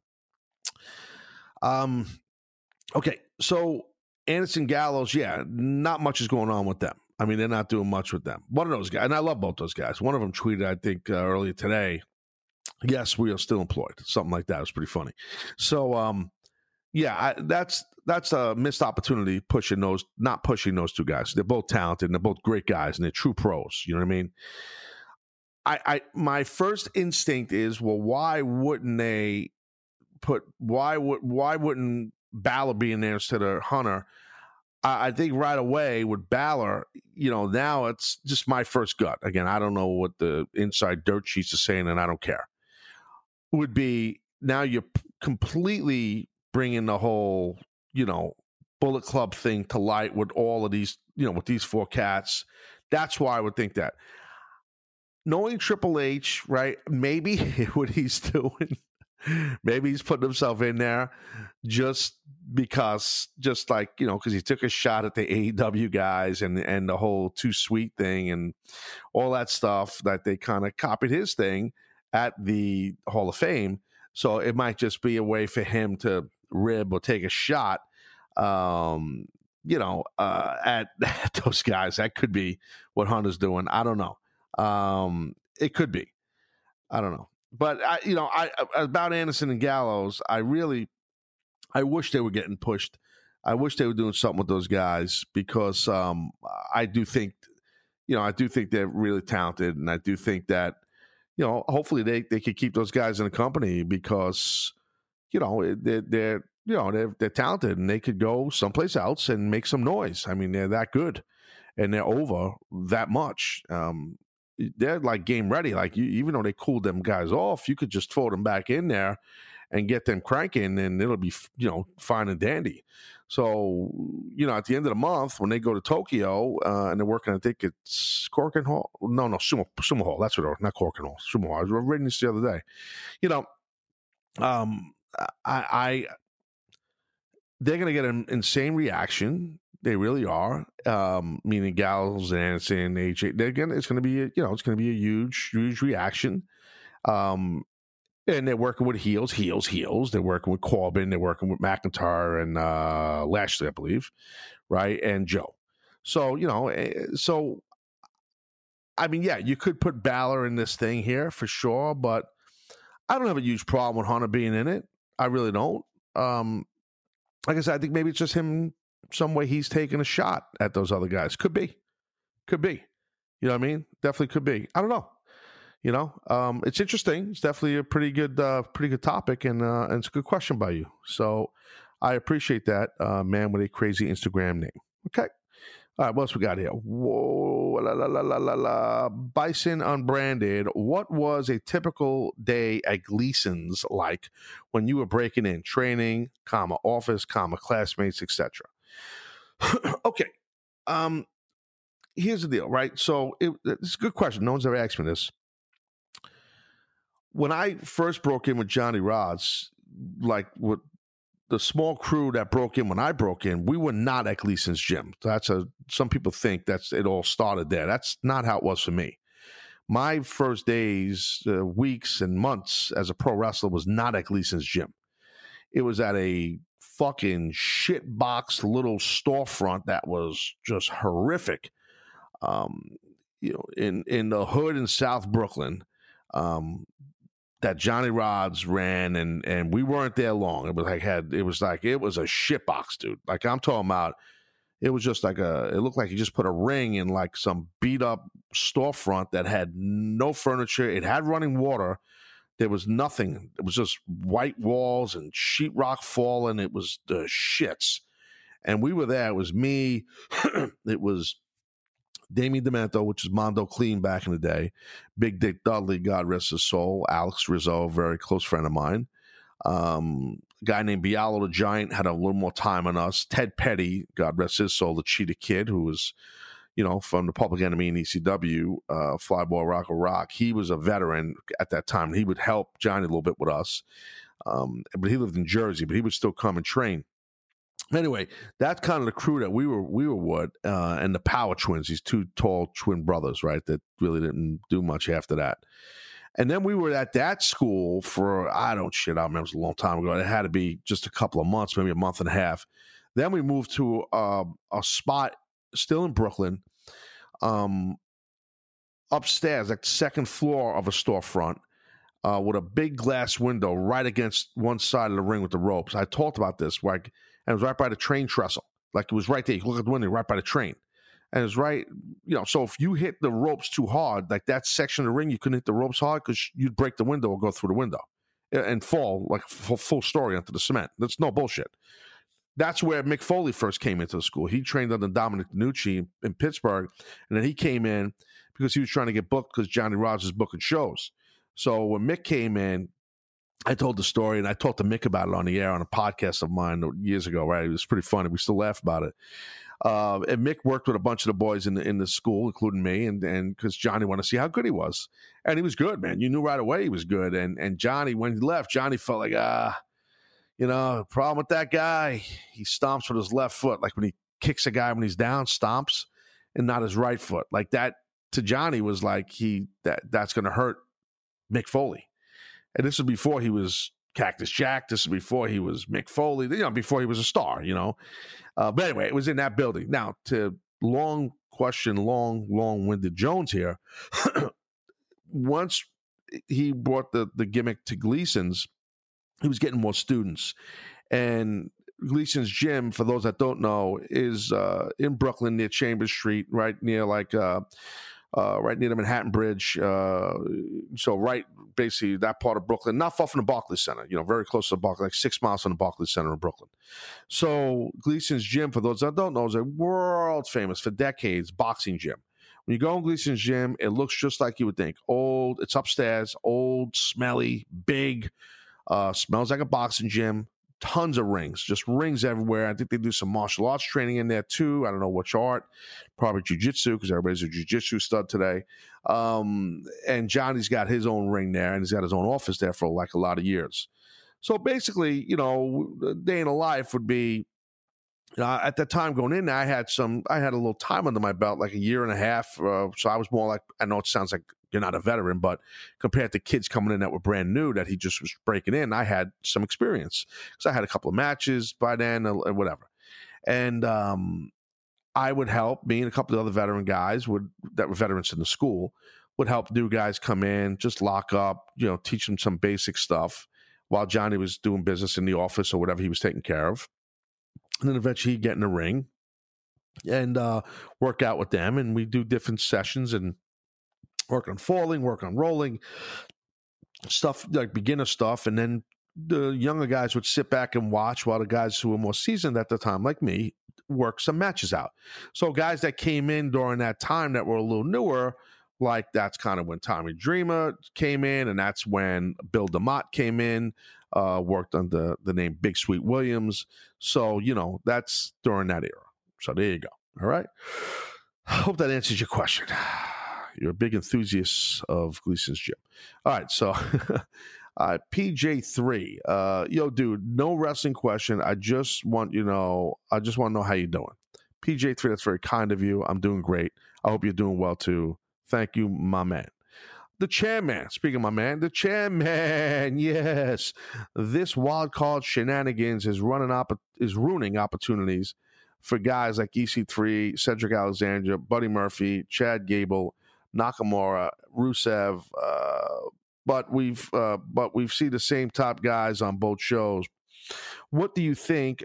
Okay, so Anderson, Gallows, yeah, not much is going on with them. I mean, they're not doing much with them. One of those guys, and I love both those guys. One of them tweeted, I think, earlier today, yes, we are still employed. Something like that. It was pretty funny. So, yeah, that's a missed opportunity pushing those, not pushing those two guys. They're both talented and they're both great guys and they're true pros. You know what I mean? I my first instinct is, well, why wouldn't they put, why wouldn't Balor be in there instead of Hunter? I think right away with Balor, you know, now it's just my first gut. Again, I don't know what the inside dirt sheets are saying, and I don't care. Would be now you're completely bringing the whole, you know, Bullet Club thing to light with all of these, you know, with these four cats. That's why I would think that. Knowing Triple H, right, maybe what he's doing, maybe he's putting himself in there just because, just like, you know, because he took a shot at the AEW guys and the whole Too Sweet thing and all that stuff that they kind of copied his thing at the Hall of Fame. So it might just be a way for him to rib or take a shot, you know, at those guys. That could be what Hunter's doing. I don't know. It could be. I don't know. But I, you know, I about Anderson and Gallows, I wish they were getting pushed. I wish they were doing something with those guys because I do think, you know, I do think they're really talented, and I do think that, you know, hopefully they could keep those guys in the company because, you know, they're talented and they could go someplace else and make some noise. I mean, they're that good and they're over that much. They're like game ready. Like, you, even though they cooled them guys off, you could just throw them back in there and get them cranking, and it'll be, you know, fine and dandy. So, you know, at the end of the month when they go to Tokyo and they're working, I think it's Korakuen Hall. No, Sumo Hall. That's what they're, not Korakuen Hall. Sumo Hall. I was reading this the other day. You know, they're gonna get an insane reaction. They really are. Meaning Gallows and Anderson, AJ. It's gonna be, you know, it's gonna be a huge, huge reaction. And they're working with heels. They're working with Corbin. They're working with McIntyre and Lashley, I believe, right? And Joe. So, you know, so, I mean, yeah, you could put Balor in this thing here for sure, but I don't have a huge problem with Hunter being in it. I really don't. Like I said, I think maybe it's just him, some way he's taking a shot at those other guys. Could be. You know what I mean? Definitely could be. I don't know. You know, it's interesting. It's definitely a pretty good topic, and it's a good question by you. So I appreciate that, man with a crazy Instagram name. Okay. All right, what else we got here? Whoa, Bison Unbranded. What was a typical day at Gleason's like when you were breaking in? Training, office, classmates, etc. Okay. Here's the deal, right? So it's a good question. No one's ever asked me this. When I first broke in with Johnny Rodz, like with the small crew that broke in when I broke in, we were not at Gleason's gym. Some people think that's it all started there. That's not how it was for me. My first days, weeks, and months as a pro wrestler was not at Gleason's gym. It was at a fucking shitbox little storefront that was just horrific. You know, in the hood in South Brooklyn. That Johnny Rodz ran, and we weren't there long. It was a shit box, dude. Like, I'm talking about, it was just like it looked like he just put a ring in like some beat up storefront that had no furniture. It had running water. There was nothing. It was just white walls and sheetrock falling. It was the shits. And we were there. It was me. It was Damien Demento, which is Mondo Clean back in the day, Big Dick Dudley, God rest his soul, Alex Rizzo, very close friend of mine, a guy named Bialo the Giant had a little more time on us, Ted Petty, God rest his soul, the Cheetah Kid, who was, you know, from the Public Enemy in ECW, Flyboy Rocko Rock. He was a veteran at that time. He would help Johnny a little bit with us, but he lived in Jersey, but he would still come and train. Anyway, that's kind of the crew that we were with, and the Power Twins, these two tall twin brothers, right, that really didn't do much after that. And then we were at that school for, I remember, it was a long time ago. It had to be just a couple of months, maybe a month and a half. Then we moved to a spot still in Brooklyn, upstairs, like the second floor of a storefront, with a big glass window right against one side of the ring with the ropes. I talked about this, where it was right by the train trestle. Like, it was right there. You look at the window, right by the train. And it's right, you know, so if you hit the ropes too hard, like that section of the ring, you couldn't hit the ropes hard because you'd break the window or go through the window and fall, like, full story onto the cement. That's no bullshit. That's where Mick Foley first came into the school. He trained under Dominic DiNucci in Pittsburgh, and then he came in because he was trying to get booked because Johnny Rodz was booking shows. So when Mick came in, I told the story, and I talked to Mick about it on the air on a podcast of mine years ago, right? It was pretty funny. We still laugh about it. And Mick worked with a bunch of the boys in the school, including me, and because Johnny wanted to see how good he was. And he was good, man. You knew right away he was good. And Johnny, when he left, Johnny felt like, you know, problem with that guy, he stomps with his left foot. Like when he kicks a guy when he's down, stomps, and not his right foot. Like that, to Johnny, was like that's going to hurt Mick Foley. And this was before he was Cactus Jack. This was before he was Mick Foley, you know, before he was a star, you know. But anyway, it was in that building. Now, to long-winded Jones here, once he brought the gimmick to Gleason's, he was getting more students. And Gleason's gym, for those that don't know, is in Brooklyn near Chambers Street, right near like... right near the Manhattan Bridge, so right basically that part of Brooklyn, not far from the Barclays Center, you know, very close to the Barclays, like 6 miles from the Barclays Center in Brooklyn. So Gleason's gym, for those that don't know, is a world famous for decades boxing gym. When you go in Gleason's gym, it looks just like you would think. Old, it's upstairs, old, smelly, big, smells like a boxing gym. Tons of rings, just rings everywhere. I think they do some martial arts training in there too. I don't know which art, probably jujitsu, because everybody's a jujitsu stud today. And Johnny's got his own ring there, and he's got his own office there for like a lot of years. So basically, you know, a day in a life would be, you know, at that time going in, I had a little time under my belt, like a year and a half. So I was more like, I know it sounds like you're not a veteran, but compared to kids coming in that were brand new, that he just was breaking in, I had some experience because I had a couple of matches by then and whatever. And I would help, me and a couple of other veteran guys that were veterans in the school, would help new guys come in, just lock up, you know, teach them some basic stuff while Johnny was doing business in the office or whatever he was taking care of. And then eventually he'd get in the ring and work out with them. And we do different sessions and work on falling, work on rolling, stuff like beginner stuff. And then the younger guys would sit back and watch while the guys who were more seasoned at the time, like me, work some matches out. So guys that came in during that time that were a little newer, like that's kind of when Tommy Dreamer came in, and that's when Bill DeMott came in, worked under the name Big Sweet Williams. So, you know, that's during that era. So there you go. All right. I hope that answers your question. You're a big enthusiast of Gleason's gym. All right, so PJ3, yo, dude, no wrestling question. I just want to know how you're doing. PJ3, that's very kind of you. I'm doing great. I hope you're doing well too. Thank you, my man. The chairman, speaking of my man, the chairman, yes. This wild card shenanigans is ruining opportunities for guys like EC3, Cedric Alexander, Buddy Murphy, Chad Gable, Nakamura, Rusev, but we've seen the same top guys on both shows. What do you think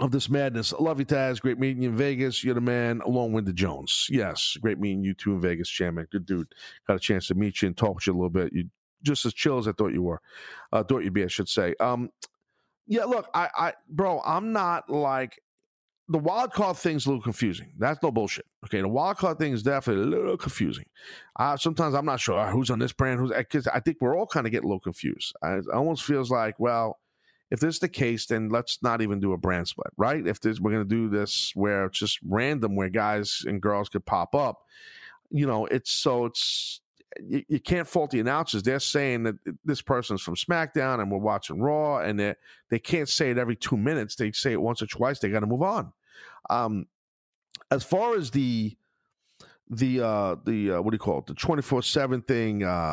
of this madness? Love you, Taz. Great meeting you in Vegas. You're the man. Long-winded Jones. Yes, great meeting you too in Vegas, chairman. Good dude. Got a chance to meet you and talk with you a little bit. You just as chill as I thought you were. Thought you'd be, I should say. Yeah, look, bro, I'm not like. The wild card thing's a little confusing. That's no bullshit. Okay, the wild card thing is definitely a little confusing. Sometimes I'm not sure who's on this brand. Because I think we're all kind of getting a little confused. It almost feels like, well, if this is the case, then let's not even do a brand split, right? If we're going to do this where it's just random, where guys and girls could pop up, you know, you can't fault the announcers. They're saying that this person's from SmackDown and we're watching Raw, and they can't say it every 2 minutes. They say it once or twice. They got to move on. As far as the the what do you call it, the 24/7 thing. What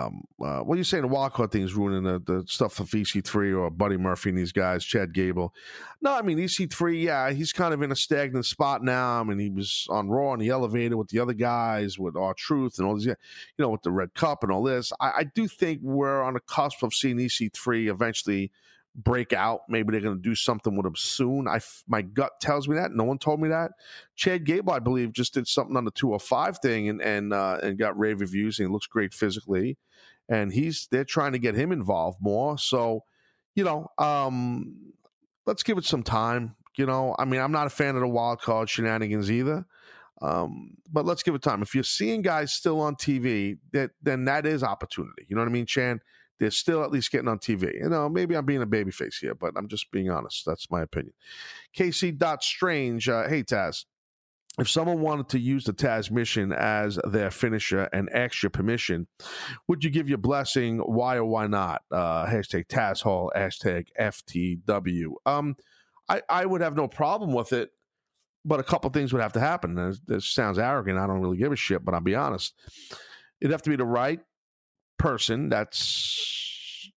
are you saying? The wildcard thing is ruining the stuff for EC3 or Buddy Murphy and these guys, Chad Gable. No, I mean EC3. Yeah, he's kind of in a stagnant spot now. I mean, he was on Raw on the elevator with the other guys, with R-Truth and all these, you know, with the Red Cup and all this. I do think we're on the cusp of seeing EC3 eventually break out. Maybe they're going to do something with him soon. My gut tells me that. No one told me that. Chad Gable, I believe, just did something on the 205 thing and got rave reviews, and he looks great physically. And they're trying to get him involved more. So, you know, let's give it some time. You know, I mean, I'm not a fan of the wild card shenanigans either. But let's give it time. If you're seeing guys still on TV, then that is opportunity. You know what I mean, Chan? They're still at least getting on TV. You know, maybe I'm being a babyface here, but I'm just being honest. That's my opinion. KC.Strange, hey, Taz, if someone wanted to use the Taz Mission as their finisher and extra permission, would you give your blessing? Why or why not? Hashtag Taz Hall, hashtag FTW. I would have no problem with it, but a couple things would have to happen. This sounds arrogant. I don't really give a shit, but I'll be honest. It'd have to be the right person that's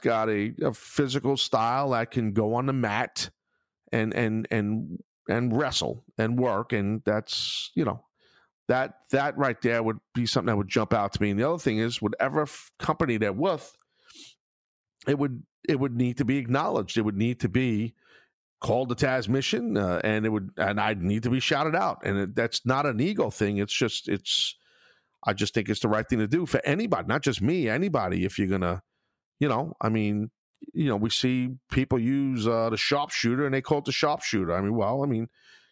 got a physical style that can go on the mat and wrestle and work, and that's, you know, that right there would be something that would jump out to me. And the other thing is, whatever company they're with, it would need to be acknowledged. It would need to be called the Taz Mission, and I'd need to be shouted out. And that's not an ego thing. I just think it's the right thing to do for anybody, not just me, anybody. If you're going to, you know, I mean, you know, we see people use the Sharpshooter, and they call it the Sharpshooter. I mean, well, I mean,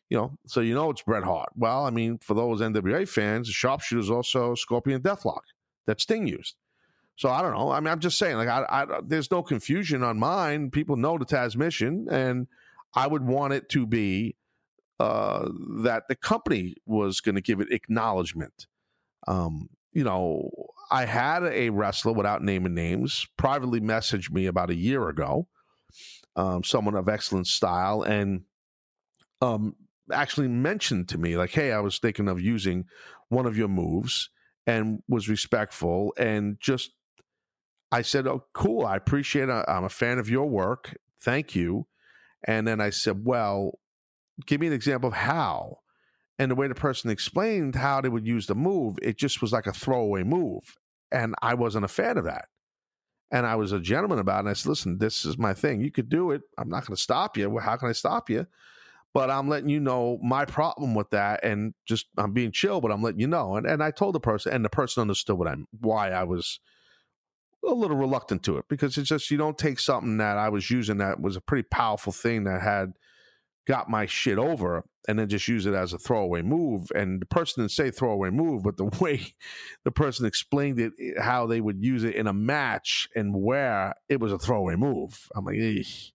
you know, so you know it's Bret Hart. Well, I mean, for those NWA fans, the Sharpshooter is also Scorpion Deathlock that Sting used. So I don't know. I mean, I'm just saying, like, there's no confusion on mine. People know the Taz Mission, and I would want it to be that the company was going to give it acknowledgement. You know, I had a wrestler, without naming names, privately message me about a year ago, someone of excellent style, and actually mentioned to me, like, hey, I was thinking of using one of your moves, and was respectful, and just, I said, oh, cool, I appreciate it. I'm a fan of your work. Thank you. And then I said, well, give me an example of how. And the way the person explained how they would use the move, it just was like a throwaway move. And I wasn't a fan of that. And I was a gentleman about it. And I said, listen, this is my thing. You could do it. I'm not going to stop you. Well, how can I stop you? But I'm letting you know my problem with that. And just, I'm being chill, but I'm letting you know. And I told the person, and the person understood why I was a little reluctant to it. Because it's just, you don't take something that I was using that was a pretty powerful thing that got my shit over, and then just use it as a throwaway move. And the person didn't say throwaway move, but the way the person explained it, how they would use it in a match and where, it was a throwaway move. I'm like, eesh.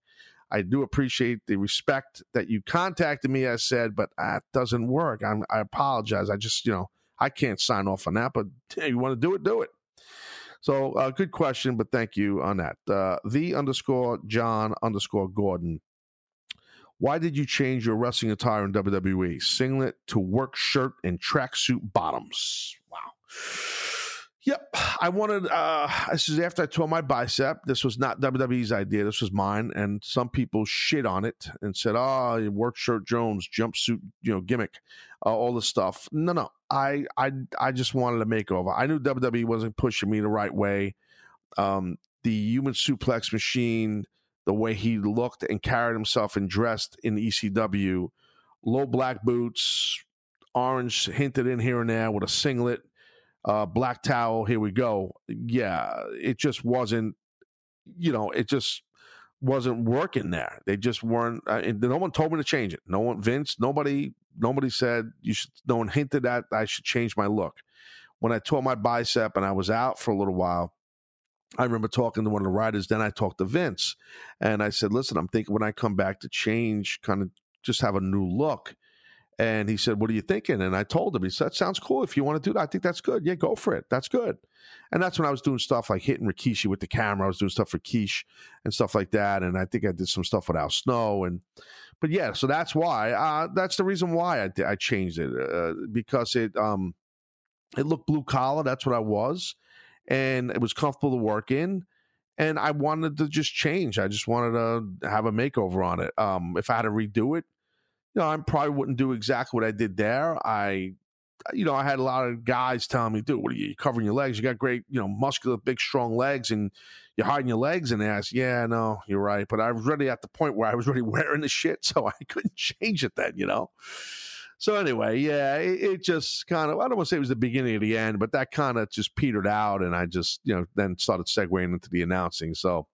I do appreciate the respect that you contacted me, I said, but that doesn't work. I apologize. I just, you know, I can't sign off on that, but hey, you want to do it, do it. So good question, but thank you on that. The _John_Gordon. Why did you change your wrestling attire in WWE? Singlet to work shirt and tracksuit bottoms. Wow. Yep. I wanted, this is after I tore my bicep. This was not WWE's idea. This was mine. And some people shit on it and said, oh, work shirt Jones, jumpsuit, you know, gimmick, all this stuff. No. I just wanted a makeover. I knew WWE wasn't pushing me the right way. The human suplex machine, the way he looked and carried himself and dressed in ECW, low black boots, orange hinted in here and there with a singlet, black towel, here we go. Yeah, it just wasn't, you know, it just wasn't working there. They just weren't, no one told me to change it. No one, Vince, nobody said, you should. No one hinted that I should change my look. When I tore my bicep and I was out for a little while, I remember talking to one of the writers, then I talked to Vince, and I said, listen, I'm thinking when I come back to change, kind of just have a new look. And he said, what are you thinking? And I told him, he said, that sounds cool. If you want to do that, I think that's good. Yeah, go for it. That's good. And that's when I was doing stuff like hitting Rikishi with the camera. I was doing stuff for Keish and stuff like that. And I think I did some stuff with Al Snow. And But yeah, so that's why. That's the reason why I changed it, because it looked blue collar. That's what I was, and it was comfortable to work in, and I wanted to just change. I just wanted to have a makeover on it. If I had to redo it, you know, I probably wouldn't do exactly what I did there. I had a lot of guys telling me, dude, what are you covering your legs? You got great, muscular, big, strong legs, and you're hiding your legs. And I said, yeah, no, you're right. But I was really at the point where I was really wearing the shit, so I couldn't change it then, So anyway, yeah, it just kind of, I don't want to say it was the beginning of the end, but that kind of just petered out. And I just, then started segueing into the announcing. So,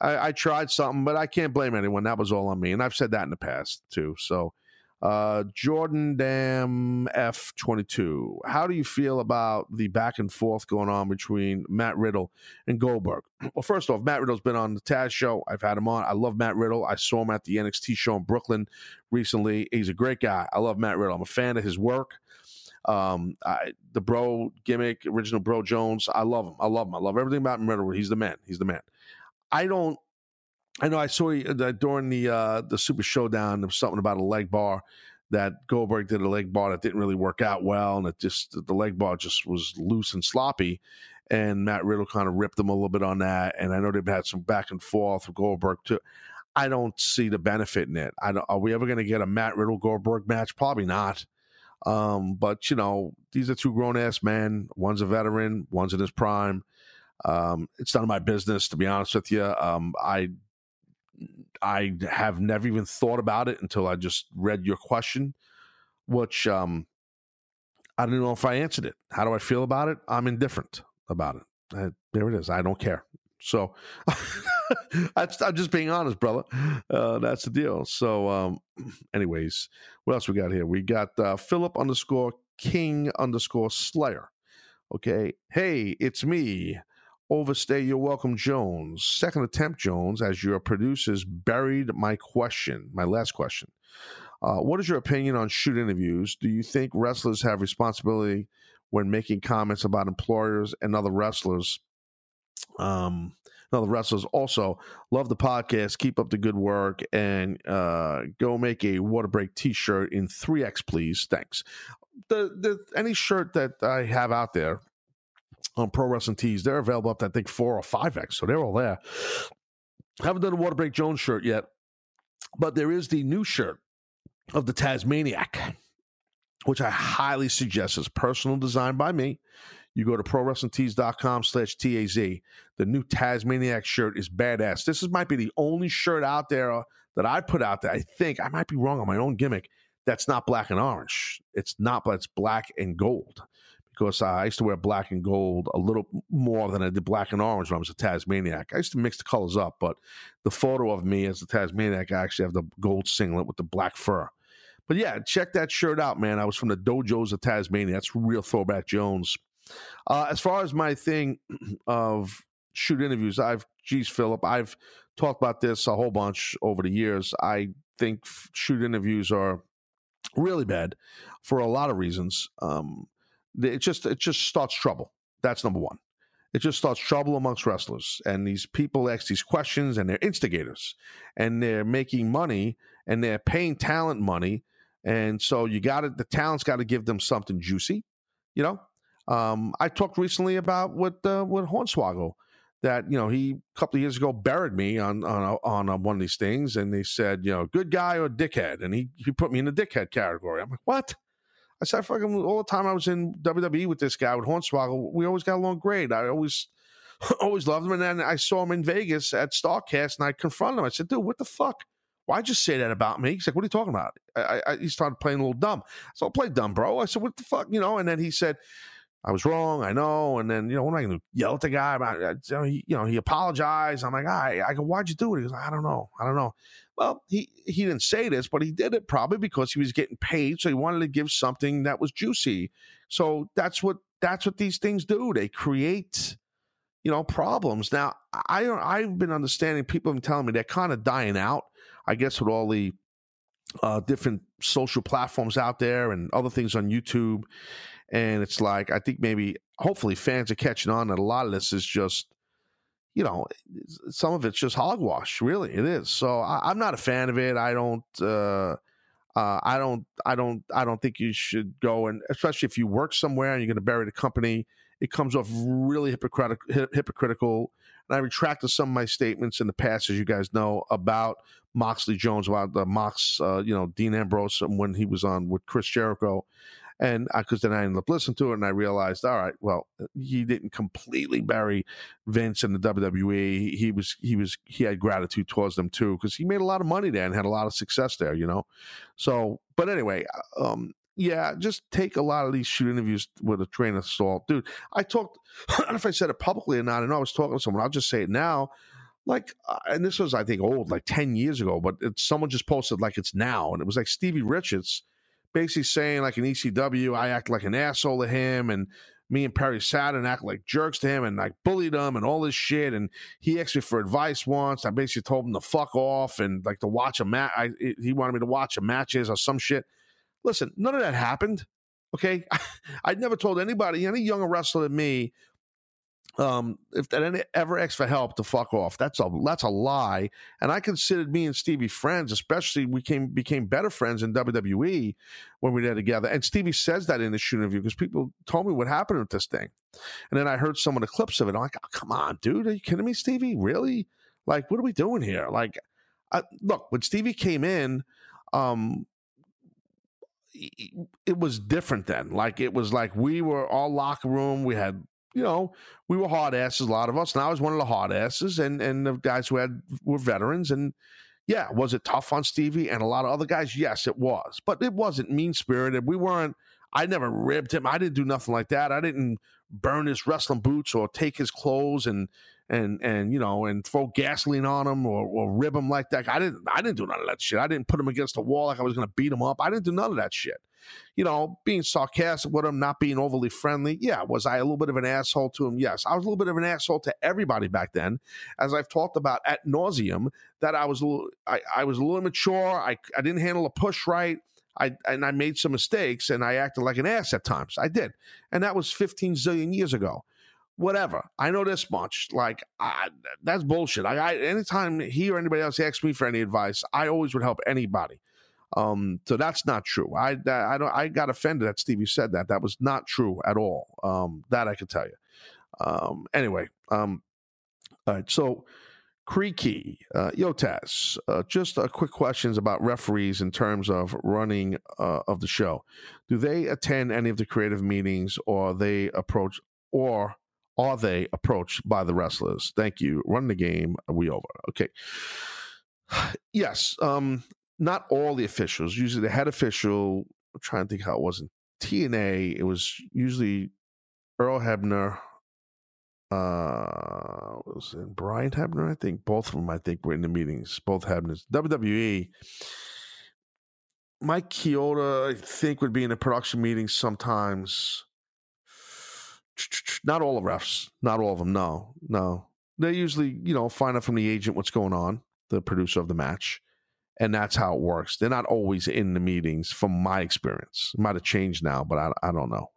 I tried something, but I can't blame anyone. That was all on me. And I've said that in the past too. So, Jordan Dam F22. How do you feel about the back and forth going on between Matt Riddle and Goldberg? Well, first off, Matt Riddle's been on the Taz show. I've had him on. I love Matt Riddle. I saw him at the NXT show in Brooklyn recently. He's a great guy. I love Matt Riddle. I'm a fan of his work. The bro gimmick, original Bro Jones. I love him. I love him. I love everything about Riddle. He's the man. He's the man. I know I saw during the Super Showdown, there was something about a leg bar that Goldberg did, a leg bar that didn't really work out well, and the leg bar just was loose and sloppy, and Matt Riddle kind of ripped him a little bit on that, and I know they've had some back and forth with Goldberg too. I don't see the benefit in it. Are we ever going to get a Matt Riddle-Goldberg match? Probably not. But, these are two grown-ass men. One's a veteran, one's in his prime. It's none of my business, to be honest with you. I have never even thought about it until I just read your question, which I don't know if I answered it. How do I feel about it? I'm indifferent about it. There it is. I don't care. So I'm just being honest, brother. That's the deal. So anyways, what else we got here? We got Philip_King_Slayer. Okay. Hey, it's me. Overstay your welcome, Jones. Second attempt, Jones, as your producers buried my last question. What is your opinion on shoot interviews? Do you think wrestlers have responsibility when making comments about employers and other wrestlers? Also, love the podcast. Keep up the good work, and go make a water break t-shirt in 3X, please. Thanks. Any shirt that I have out there on Pro Wrestling Tees, they're available up to, I think, 4 or 5X, so they're all there. Haven't done a Water Break Jones shirt yet, but there is the new shirt of the Tasmaniac, which I highly suggest. It's personal design by me. You go to prowrestlingtees.com/TAZ. The new Tasmaniac shirt is badass. This might be the only shirt out there that I put out there. I think I might be wrong on my own gimmick. That's not black and orange. It's not, but it's black and gold. Because I used to wear black and gold a little more than I did black and orange when I was a Tasmaniac. I used to mix the colors up, but the photo of me as the Tasmaniac, I actually have the gold singlet with the black fur. But yeah, check that shirt out, man. I was from the dojos of Tasmania. That's real throwback Jones. As far as my thing of shoot interviews, I've talked about this a whole bunch over the years. I think shoot interviews are really bad for a lot of reasons. It just starts trouble. That's number one. It just starts trouble amongst wrestlers. And these people ask these questions, and they're instigators, and they're making money, and they're paying talent money. And so the talent's got to give them something juicy, I talked recently about with Hornswoggle that, he a couple of years ago buried me on one of these things, and they said, good guy or dickhead, and he put me in the dickhead category. I'm like, what? I said, fucking all the time I was in WWE with this guy, with Hornswoggle, we always got along great. I always loved him. And then I saw him in Vegas at StarCast, and I confronted him. I said, dude, what the fuck? Why'd you say that about me? He's like, what are you talking about? He started playing a little dumb. So I'll play dumb, bro. I said, what the fuck? And then he said, I was wrong. I know. And then, what am I going to yell at the guy about? He apologized. I'm like, all right. I go, why'd you do it? He goes, I don't know. Well, he didn't say this, but he did it probably because he was getting paid, so he wanted to give something that was juicy. So that's what these things do. They create, problems. Now, I've been understanding, people have been telling me they're kind of dying out, I guess, with all the different social platforms out there and other things on YouTube. And it's like, I think maybe, hopefully, fans are catching on that a lot of this is just, you know, some of it's just hogwash, really. It is. So I'm not a fan of it. I don't think you should go, and especially if you work somewhere and you're going to bury the company, it comes off really hypocritical. And I retracted some of my statements in the past, as you guys know, about Moxley Jones, about the Mox, Dean Ambrose, and when he was on with Chris Jericho. And because then I ended up listening to it, and I realized, all right, well, he didn't completely bury Vince in the WWE. He had gratitude towards them too, because he made a lot of money there and had a lot of success there, you know. So, but anyway, just take a lot of these shoot interviews with a train of salt, dude. I talked, I don't know if I said it publicly or not. I know I was talking to someone. I'll just say it now. Like, and this was, I think, old, like 10 years ago, but someone just posted like it's now, and it was like Stevie Richards, basically saying, like, in ECW, I act like an asshole to him, and me and Perry Saturn act like jerks to him, and I bullied him and all this shit, and he asked me for advice once. I basically told him to fuck off and, like, to watch a match. He wanted me to watch a matches or some shit. Listen, none of that happened, okay? I'd never told anybody, any younger wrestler than me, if that ever asked for help, to fuck off. That's a lie. And I considered me and Stevie friends, especially became better friends in WWE when we were there together. And Stevie says that in the shoot interview, because people told me what happened with this thing. And then I heard some of the clips of it. I'm like, oh, come on, dude. Are you kidding me, Stevie? Really? Like, what are we doing here? Like, look, when Stevie came in, it was different then. Like, it was like we were all locker room. We had, you know, we were hard asses, a lot of us, and I was one of the hard asses, and the guys who were veterans, and yeah, was it tough on Stevie and a lot of other guys? Yes, it was, but it wasn't mean-spirited. I never ribbed him. I didn't do nothing like that. I didn't burn his wrestling boots or take his clothes and throw gasoline on him or rib him like that. I didn't do none of that shit. I didn't put him against the wall like I was going to beat him up. I didn't do none of that shit. You know, being sarcastic with him, not being overly friendly. Yeah, was I a little bit of an asshole to him? Yes, I was a little bit of an asshole to everybody back then, as I've talked about ad nauseum. That I was a little immature. I didn't handle a push right. I made some mistakes, and I acted like an ass at times. I did, and that was 15 zillion years ago. Whatever. I know this much. Like, that's bullshit. Anytime he or anybody else asks me for any advice, I always would help anybody. So that's not true. I got offended that Stevie said that. That was not true at all. That I could tell you. Anyway, all right. So Creaky, Yotas, just a quick questions about referees in terms of running of the show. Do they attend any of the creative meetings, or are they approached by the wrestlers? Thank you. Run the game. Are we over? Okay. Yes. Not all the officials. Usually the head official, I'm trying to think how it was in TNA, it was usually Earl Hebner, was it Brian Hebner? I think both of them, were in the meetings, both Hebners. WWE, Mike Chioda, I think, would be in the production meetings sometimes. Not all the refs, not all of them, no. They usually, find out from the agent what's going on, the producer of the match. And that's how it works. They're not always in the meetings, from my experience. It might have changed now, but I don't know.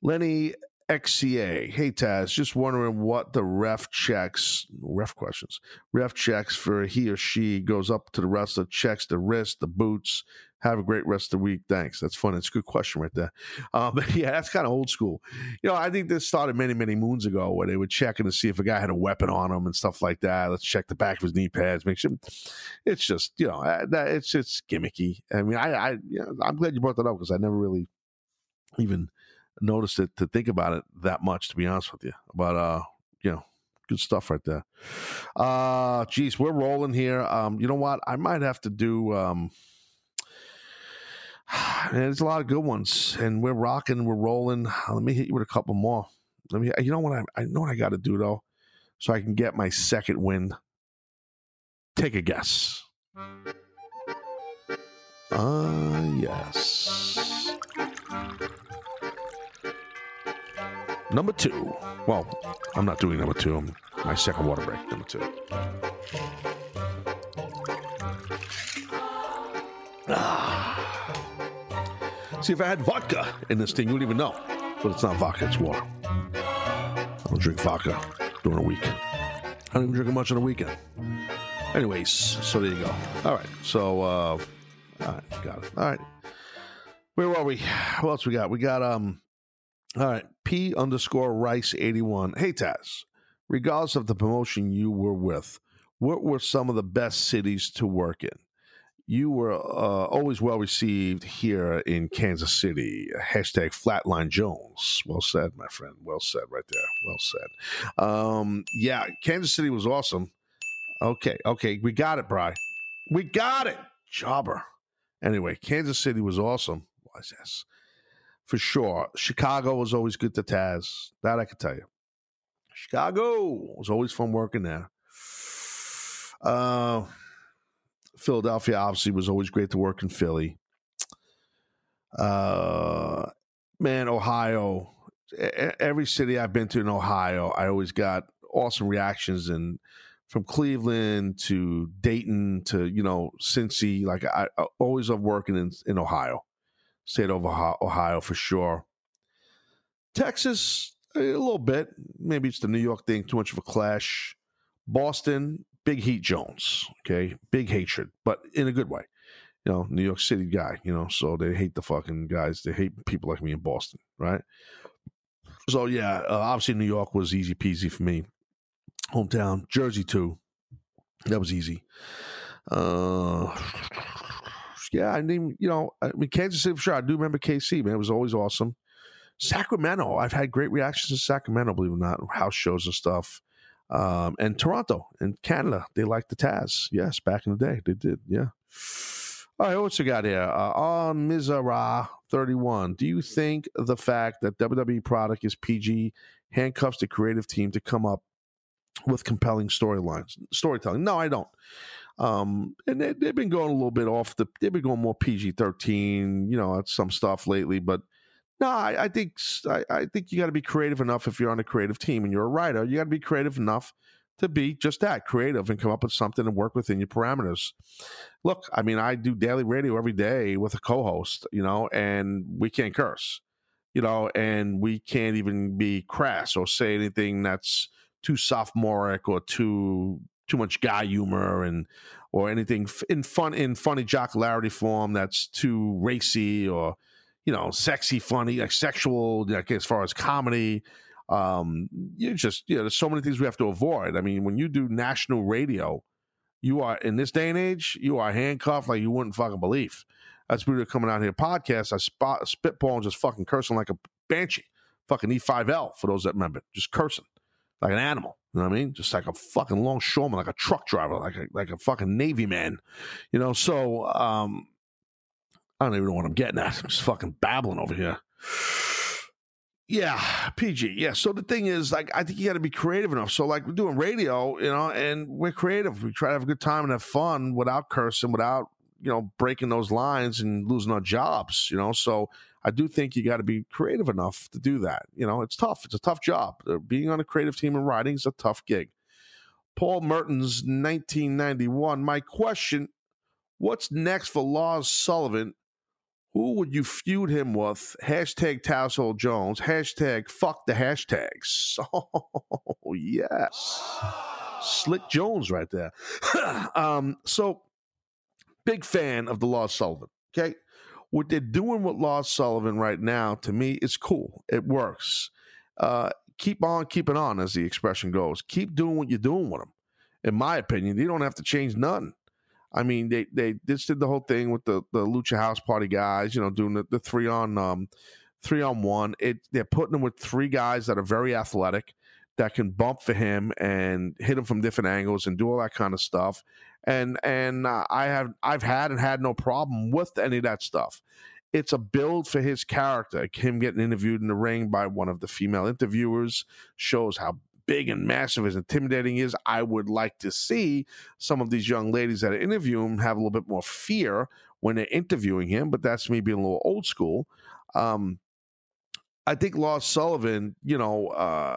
Lenny XCA. Hey, Taz. Just wondering what the ref checks for he or she goes up to the wrestler, checks the wrist, the boots. Have a great rest of the week. Thanks. That's fun. It's a good question right there. But yeah, that's kind of old school. I think this started many, many moons ago, where they were checking to see if a guy had a weapon on him and stuff like that. Let's check the back of his knee pads. Make sure. It's just, it's just gimmicky. I mean, I'm glad you brought that up, because I never really even noticed it, to think about it that much, to be honest with you. But, good stuff right there. Geez, we're rolling here. You know what? I might have to do... Man, there's a lot of good ones, and we're rocking, we're rolling. Let me hit you with a couple more. I know what I got to do, though, so I can get my second win. Take a guess. Yes. Number two. Well, I'm not doing number two. My second water break, number two. See, if I had vodka in this thing, you wouldn't even know. But it's not vodka, it's water. I don't drink vodka. during the week. I don't even drink much on the weekend. Anyways, so there you go. All right. So, all right, got it. All right. Where were we? What else we got? We got, all right, P_Rice81. Hey, Taz, regardless of the promotion you were with, what were some of the best cities to work in? You were always well received here in Kansas City. Hashtag Flatline Jones. Well said, my friend. Well said right there. Well said. Yeah, Kansas City was awesome. Okay, okay. We got it, Bri. We got it. Jobber. Anyway, Kansas City was awesome. Was yes, for sure. Chicago was always good to Taz. That I can tell you. Chicago was always fun working there. Philadelphia obviously was always great to work in Philly. Man, Ohio. Every city I've been to in Ohio, I always got awesome reactions and. From Cleveland to Dayton to, you know, Cincy, like I always love working in Ohio, state of Ohio for sure. Texas, a little bit. Maybe it's the New York thing, too much of a clash. Boston, big heat Jones, okay? Big hatred, but in a good way. You know, New York City guy, you know, so they hate the fucking guys. They hate people like me in Boston, right? So, yeah, obviously New York was easy peasy for me. Hometown, Jersey too. That was easy. Yeah, I mean, you know, I mean, Kansas City for sure. I do remember KC, man. It was always awesome. Sacramento, I've had great reactions in Sacramento, believe it or not, house shows and stuff. And Toronto and Canada, they liked the Taz. Yes, back in the day, they did. Yeah. All right, what you got here? On Mizara 31, do you think the fact that WWE product is PG handcuffs the creative team to come up with compelling storylines, storytelling? No, I don't. And they've been going a little bit off the. They've been going more PG-13, you know, at some stuff lately. But no, I think you got to be creative enough if you're on a creative team and you're a writer. You got to be creative enough to be just that creative and come up with something and work within your parameters. Look, I mean, I do daily radio every day with a co-host, you know, and we can't curse, you know, and we can't even be crass or say anything that's too sophomoric or too much guy humor and or anything in funny jocularity form that's too racy or, you know, sexy funny, like sexual, like as far as comedy. You just, you know, there's so many things we have to avoid. I mean, when you do national radio, you are, in this day and age, you are handcuffed like you wouldn't fucking believe. That's people coming out here podcasts. I spitball and just fucking cursing like a banshee, fucking E5L for those that remember, just cursing like an animal, you know what I mean? Just like a fucking longshoreman, like a truck driver, like a fucking Navy man, you know? So I don't even know what I'm getting at. I'm just fucking babbling over here. Yeah, PG, yeah. So the thing is, like, I think you got to be creative enough. So, like, we're doing radio, you know, and we're creative. We try to have a good time and have fun without cursing, without, you know, breaking those lines and losing our jobs, you know? So I do think you got to be creative enough to do that. You know, it's tough. It's a tough job. Being on a creative team and writing is a tough gig. Paul Merton's 1991. My question, what's next for Lars Sullivan? Who would you feud him with? Hashtag Tazhole Jones. Hashtag fuck the hashtags. Oh, yes. Slick Jones right there. So, big fan of the Lars Sullivan, okay? What they're doing with Lars Sullivan right now, to me, it's cool. It works. Keep on keeping on, as the expression goes. Keep doing what you're doing with them. In my opinion, you don't have to change nothing. I mean, they just did the whole thing with the Lucha House Party guys, you know, doing the 3-on-1. They're putting him with three guys that are very athletic, that can bump for him and hit him from different angles and do all that kind of stuff. And I've had no problem with any of that stuff. It's a build for his character. Like him getting interviewed in the ring by one of the female interviewers shows how big and massive and intimidating he is. I would like to see some of these young ladies that interview him have a little bit more fear when they're interviewing him, but that's me being a little old school. I think Lars Sullivan, you know,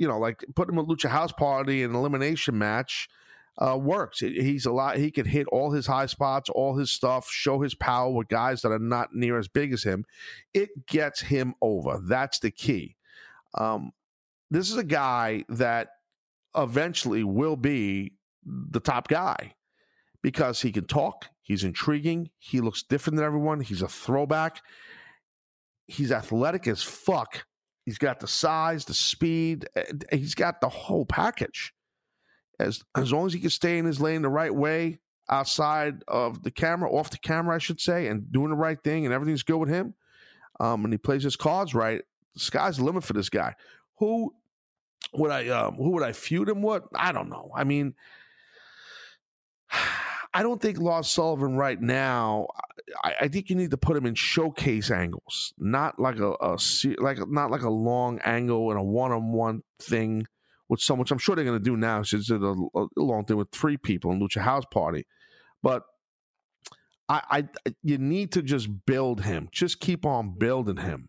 like putting him in a Lucha House Party in an elimination match. Works. He's a lot. He can hit all his high spots, all his stuff, show his power with guys that are not near as big as him. It gets him over. That's the key. This is a guy that eventually will be the top guy because he can talk. He's intriguing. He looks different than everyone. He's a throwback. He's athletic as fuck. He's got the size, the speed. He's got the whole package. As long as he can stay in his lane the right way, outside of the camera, off the camera, I should say, and doing the right thing, and everything's good with him, and he plays his cards right, the sky's the limit for this guy. Who would I feud him with? I don't know. I mean, I don't think Lars Sullivan right now. I think you need to put him in showcase angles, not like a long angle and a one-on-one thing with someone, which I'm sure they're going to do now since it's a long thing with three people in Lucha House Party. But you need to just build him. Just keep on building him.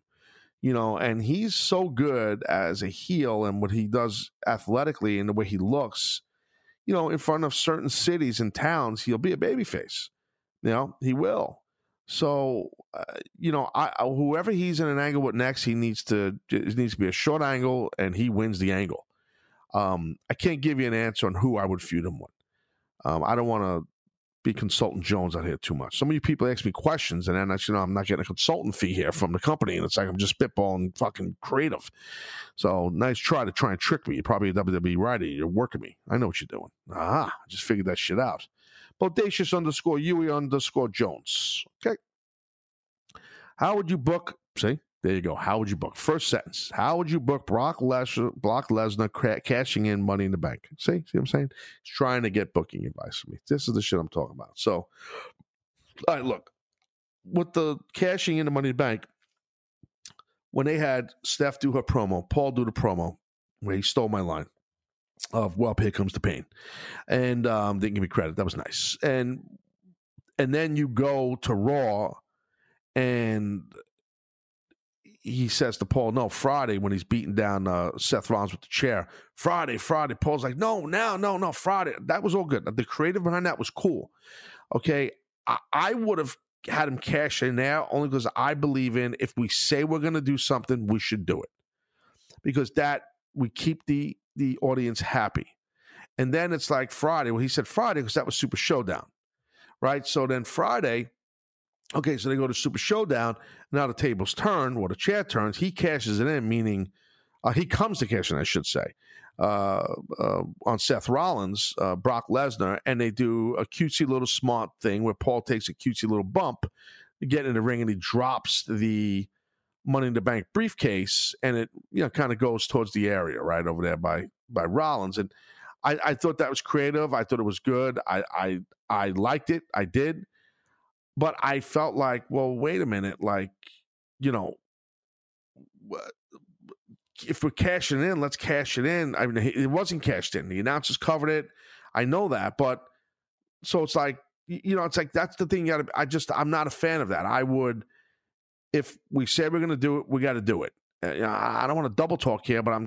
You know, and he's so good as a heel and what he does athletically and the way he looks, you know, in front of certain cities and towns, he'll be a babyface. You know, he will. So, you know, whoever he's in an angle with next, it needs to be a short angle and he wins the angle. I can't give you an answer on who I would feud him with. I don't want to be Consultant Jones out here too much. So many people ask me questions, and then I'm not getting a consultant fee here from the company, and it's like I'm just spitballing fucking creative. So nice try to try and trick me. You're probably a WWE writer. You're working me. I know what you're doing. I just figured that shit out. Bodacious _ Yui _ Jones. Okay. How would you book? See? There you go. How would you book? First sentence. How would you book Brock Lesnar cashing in Money in the Bank? See what I'm saying? He's trying to get booking advice from me. This is the shit I'm talking about. So, all right, look. With the cashing in the Money in the Bank, when they had Steph do her promo, Paul do the promo, where he stole my line of, well, here comes the pain. And didn't give me credit. That was nice. And then you go to Raw and he says to Paul, no, Friday, when he's beating down Seth Rollins with the chair, Friday, Paul's like, no, Friday. That was all good. The creative behind that was cool. Okay, I would have had him cash in there only because I believe in, if we say we're going to do something, we should do it. Because that, we keep the audience happy. And then it's like Friday. Well, he said Friday because that was Super Showdown, right? So then Friday, okay, so they go to Super Showdown. Now the tables turn, or the chair turns. He cashes it in, meaning he comes to cash in, I should say, on Seth Rollins, Brock Lesnar, and they do a cutesy little smart thing where Paul takes a cutesy little bump, get in the ring, and he drops the Money in the Bank briefcase, and it kind of goes towards the area right over there by Rollins. And I thought that was creative. I thought it was good. I liked it. I did. But I felt like, well, wait a minute, like, if we're cashing in, let's cash it in. I mean, it wasn't cashed in. The announcers covered it. I know that, but so it's like, it's like that's the thing. I'm not a fan of that. I would, if we say we're going to do it, we got to do it. I don't want to double talk here, but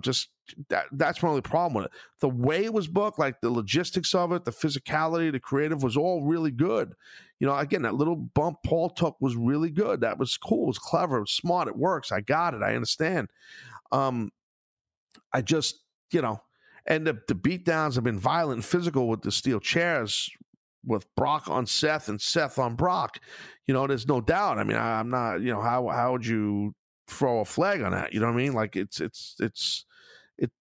that's my only problem with it. The way it was booked, like the logistics of it, the physicality, the creative was all really good. Again, that little bump Paul took was really good. That was cool. It was clever. It was smart. It works. I got it. I understand. I just, and the beatdowns have been violent and physical with the steel chairs, with Brock on Seth and Seth on Brock. There's no doubt. I mean, I'm not, how would you throw a flag on that? You know what I mean? Like it's the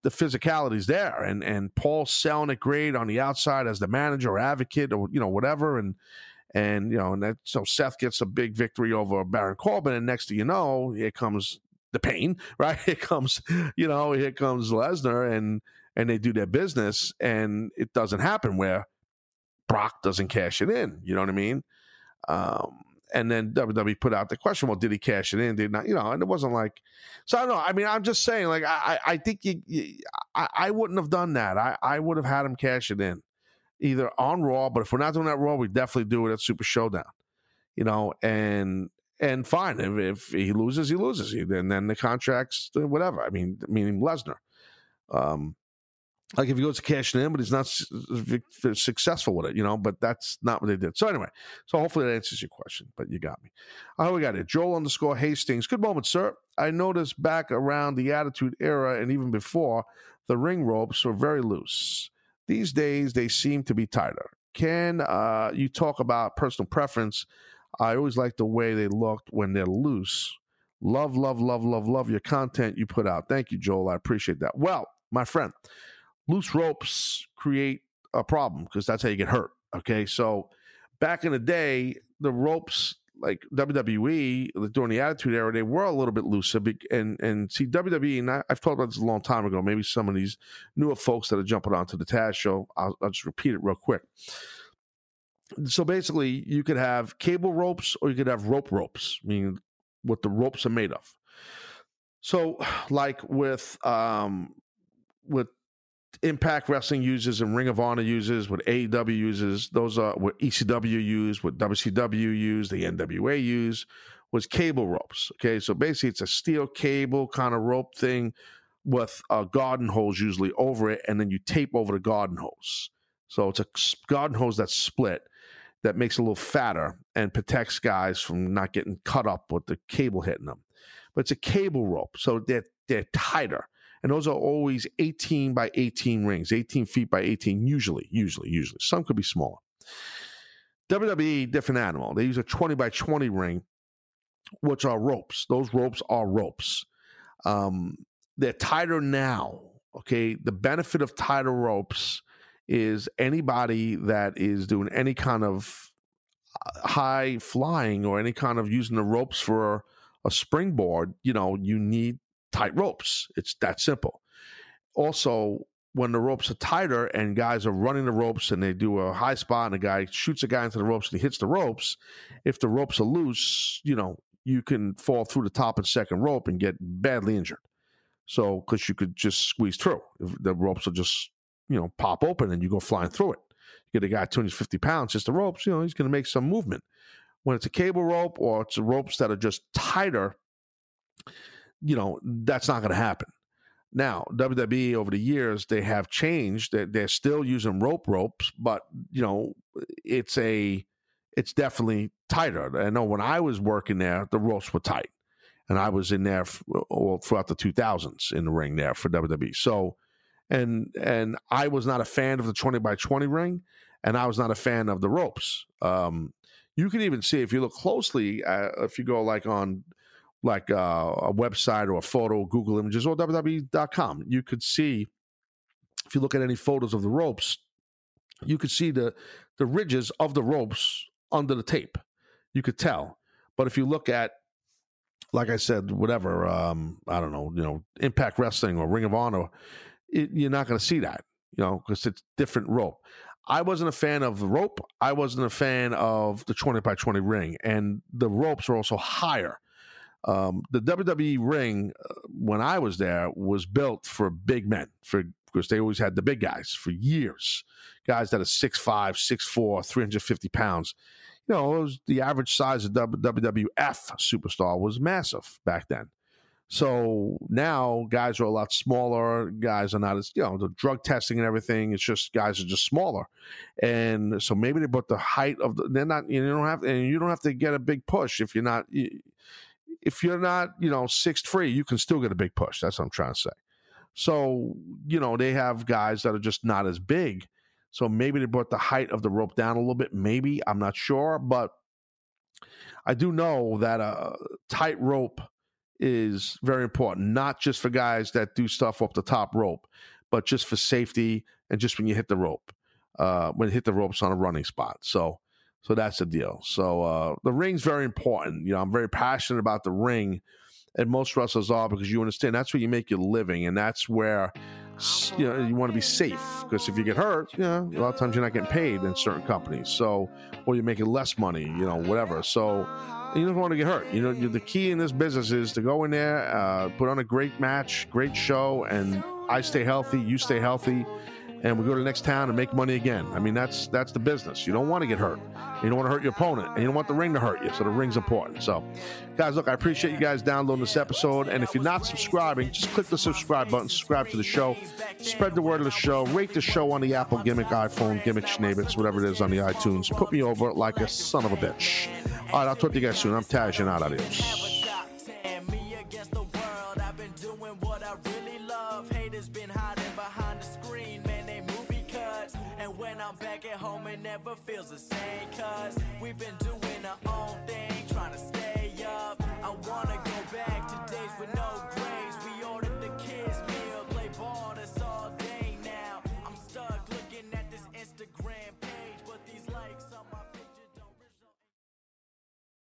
physicality's there, and Paul selling it great on the outside as the manager or advocate or whatever, and that, so Seth gets a big victory over Baron Corbin, and next thing you know, here comes the pain, right? Here comes Lesnar, and they do their business, and it doesn't happen where Brock doesn't cash it in. You know what I mean? And then WWE put out the question, well, did he cash it in? Did not, and it wasn't like, so I don't know. I mean, I'm just saying, like, I think I wouldn't have done that. I would have had him cash it in either on Raw, but if we're not doing that Raw, we definitely do it at Super Showdown, and fine. If he loses, he loses. And then the contracts, whatever. I mean, meaning Lesnar. Like if he goes to cash it in, but he's not successful with it, you know, but that's not what they did. So anyway, so hopefully that answers your question, but you got me. Oh, we got it. Joel_Hastings. Good moment, sir. I noticed back around the Attitude Era and even before, the ring ropes were very loose. These days, they seem to be tighter. Can you talk about personal preference? I always like the way they looked when they're loose. Love, love, love, love, love your content you put out. Thank you, Joel. I appreciate that. Well, my friend, loose ropes create a problem because that's how you get hurt, okay? So back in the day, the ropes, like WWE, during the Attitude Era, they were a little bit looser. And see, WWE, and I've talked about this a long time ago, maybe some of these newer folks that are jumping onto the Taz show, I'll just repeat it real quick. So basically, you could have cable ropes or you could have rope ropes, meaning what the ropes are made of. So like with Impact Wrestling uses and Ring of Honor uses, what AEW uses, those are what ECW used, what WCW used, the NWA used, was cable ropes. Okay, so basically it's a steel cable kind of rope thing with garden hose usually over it, and then you tape over the garden hose. So it's a garden hose that's split that makes it a little fatter and protects guys from not getting cut up with the cable hitting them. But it's a cable rope, so they're tighter. And those are always 18 by 18 rings, 18 feet by 18, usually. Some could be smaller. WWE, different animal. They use a 20 by 20 ring, which are ropes. Those ropes are ropes. They're tighter now, okay? The benefit of tighter ropes is anybody that is doing any kind of high flying or any kind of using the ropes for a springboard, you know, you need tight ropes. It's that simple. Also, when the ropes are tighter and guys are running the ropes and they do a high spot and a guy shoots a guy into the ropes and he hits the ropes, if the ropes are loose, you know, you can fall through the top and second rope and get badly injured. So, because you could just squeeze through. If the ropes will just, you know, pop open and you go flying through it. You get a guy 250 pounds, just the ropes, you know, he's going to make some movement. When it's a cable rope or it's ropes that are just tighter, you know, that's not going to happen. Now, WWE over the years, they have changed. They're still using ropes, but, you know, it's definitely tighter. I know when I was working there, the ropes were tight. And I was in there all throughout the 2000s in the ring there for WWE. So, and I was not a fan of the 20 by 20 ring, and I was not a fan of the ropes. You can even see, if you look closely, if you go like on a website or a photo, Google Images, or WWE.com. You could see, if you look at any photos of the ropes, you could see the ridges of the ropes under the tape. You could tell. But if you look at, like I said, whatever, I don't know, you know, Impact Wrestling or Ring of Honor, you're not going to see that, you know, because it's different rope. I wasn't a fan of the rope. I wasn't a fan of the 20 by 20 ring. And the ropes are also higher. The WWE ring, when I was there, was built for big men, because they always had the big guys for years, guys that are 6'5", 6'4", 350 pounds. You know, it was the average size of WWF superstar was massive back then. So now guys are a lot smaller. Guys are not as, you know, the drug testing and everything. It's just guys are just smaller. And so maybe they brought the height of the, they're not, you don't have to get a big push if you're not, if you're not, you know, 6'3", you can still get a big push. That's what I'm trying to say. So, you know, they have guys that are just not as big. So maybe they brought the height of the rope down a little bit. Maybe. I'm not sure. But I do know that a tight rope is very important, not just for guys that do stuff off the top rope, but just for safety and just when you hit the rope, when you hit the ropes on a running spot. So that's the deal. So the ring's very important. You know, I'm very passionate about the ring, and most wrestlers are, because you understand that's where you make your living, and that's where, you know, you want to be safe, because if you get hurt, you know, a lot of times you're not getting paid in certain companies. So, or you're making less money, you know, whatever. So you don't want to get hurt. You know, the key in this business is to go in there, put on a great match, great show, and I stay healthy, you stay healthy. and we go to the next town and make money again. I mean, that's the business. You don't want to get hurt. You don't want to hurt your opponent, and you don't want the ring to hurt you, so the ring's important. So, guys, look, I appreciate you guys downloading this episode, and if you're not subscribing, just click the subscribe button, subscribe to the show, spread the word of the show, rate the show on the Apple Gimmick, iPhone, Gimmick, Schneebits, whatever it is on the iTunes. Put me over like a son of a bitch. All right, I'll talk to you guys soon. I'm Taz, and out. Adios. Back at home, it never feels the same, cause we've been doing our own thing, trying to stay up. I wanna go back to days with no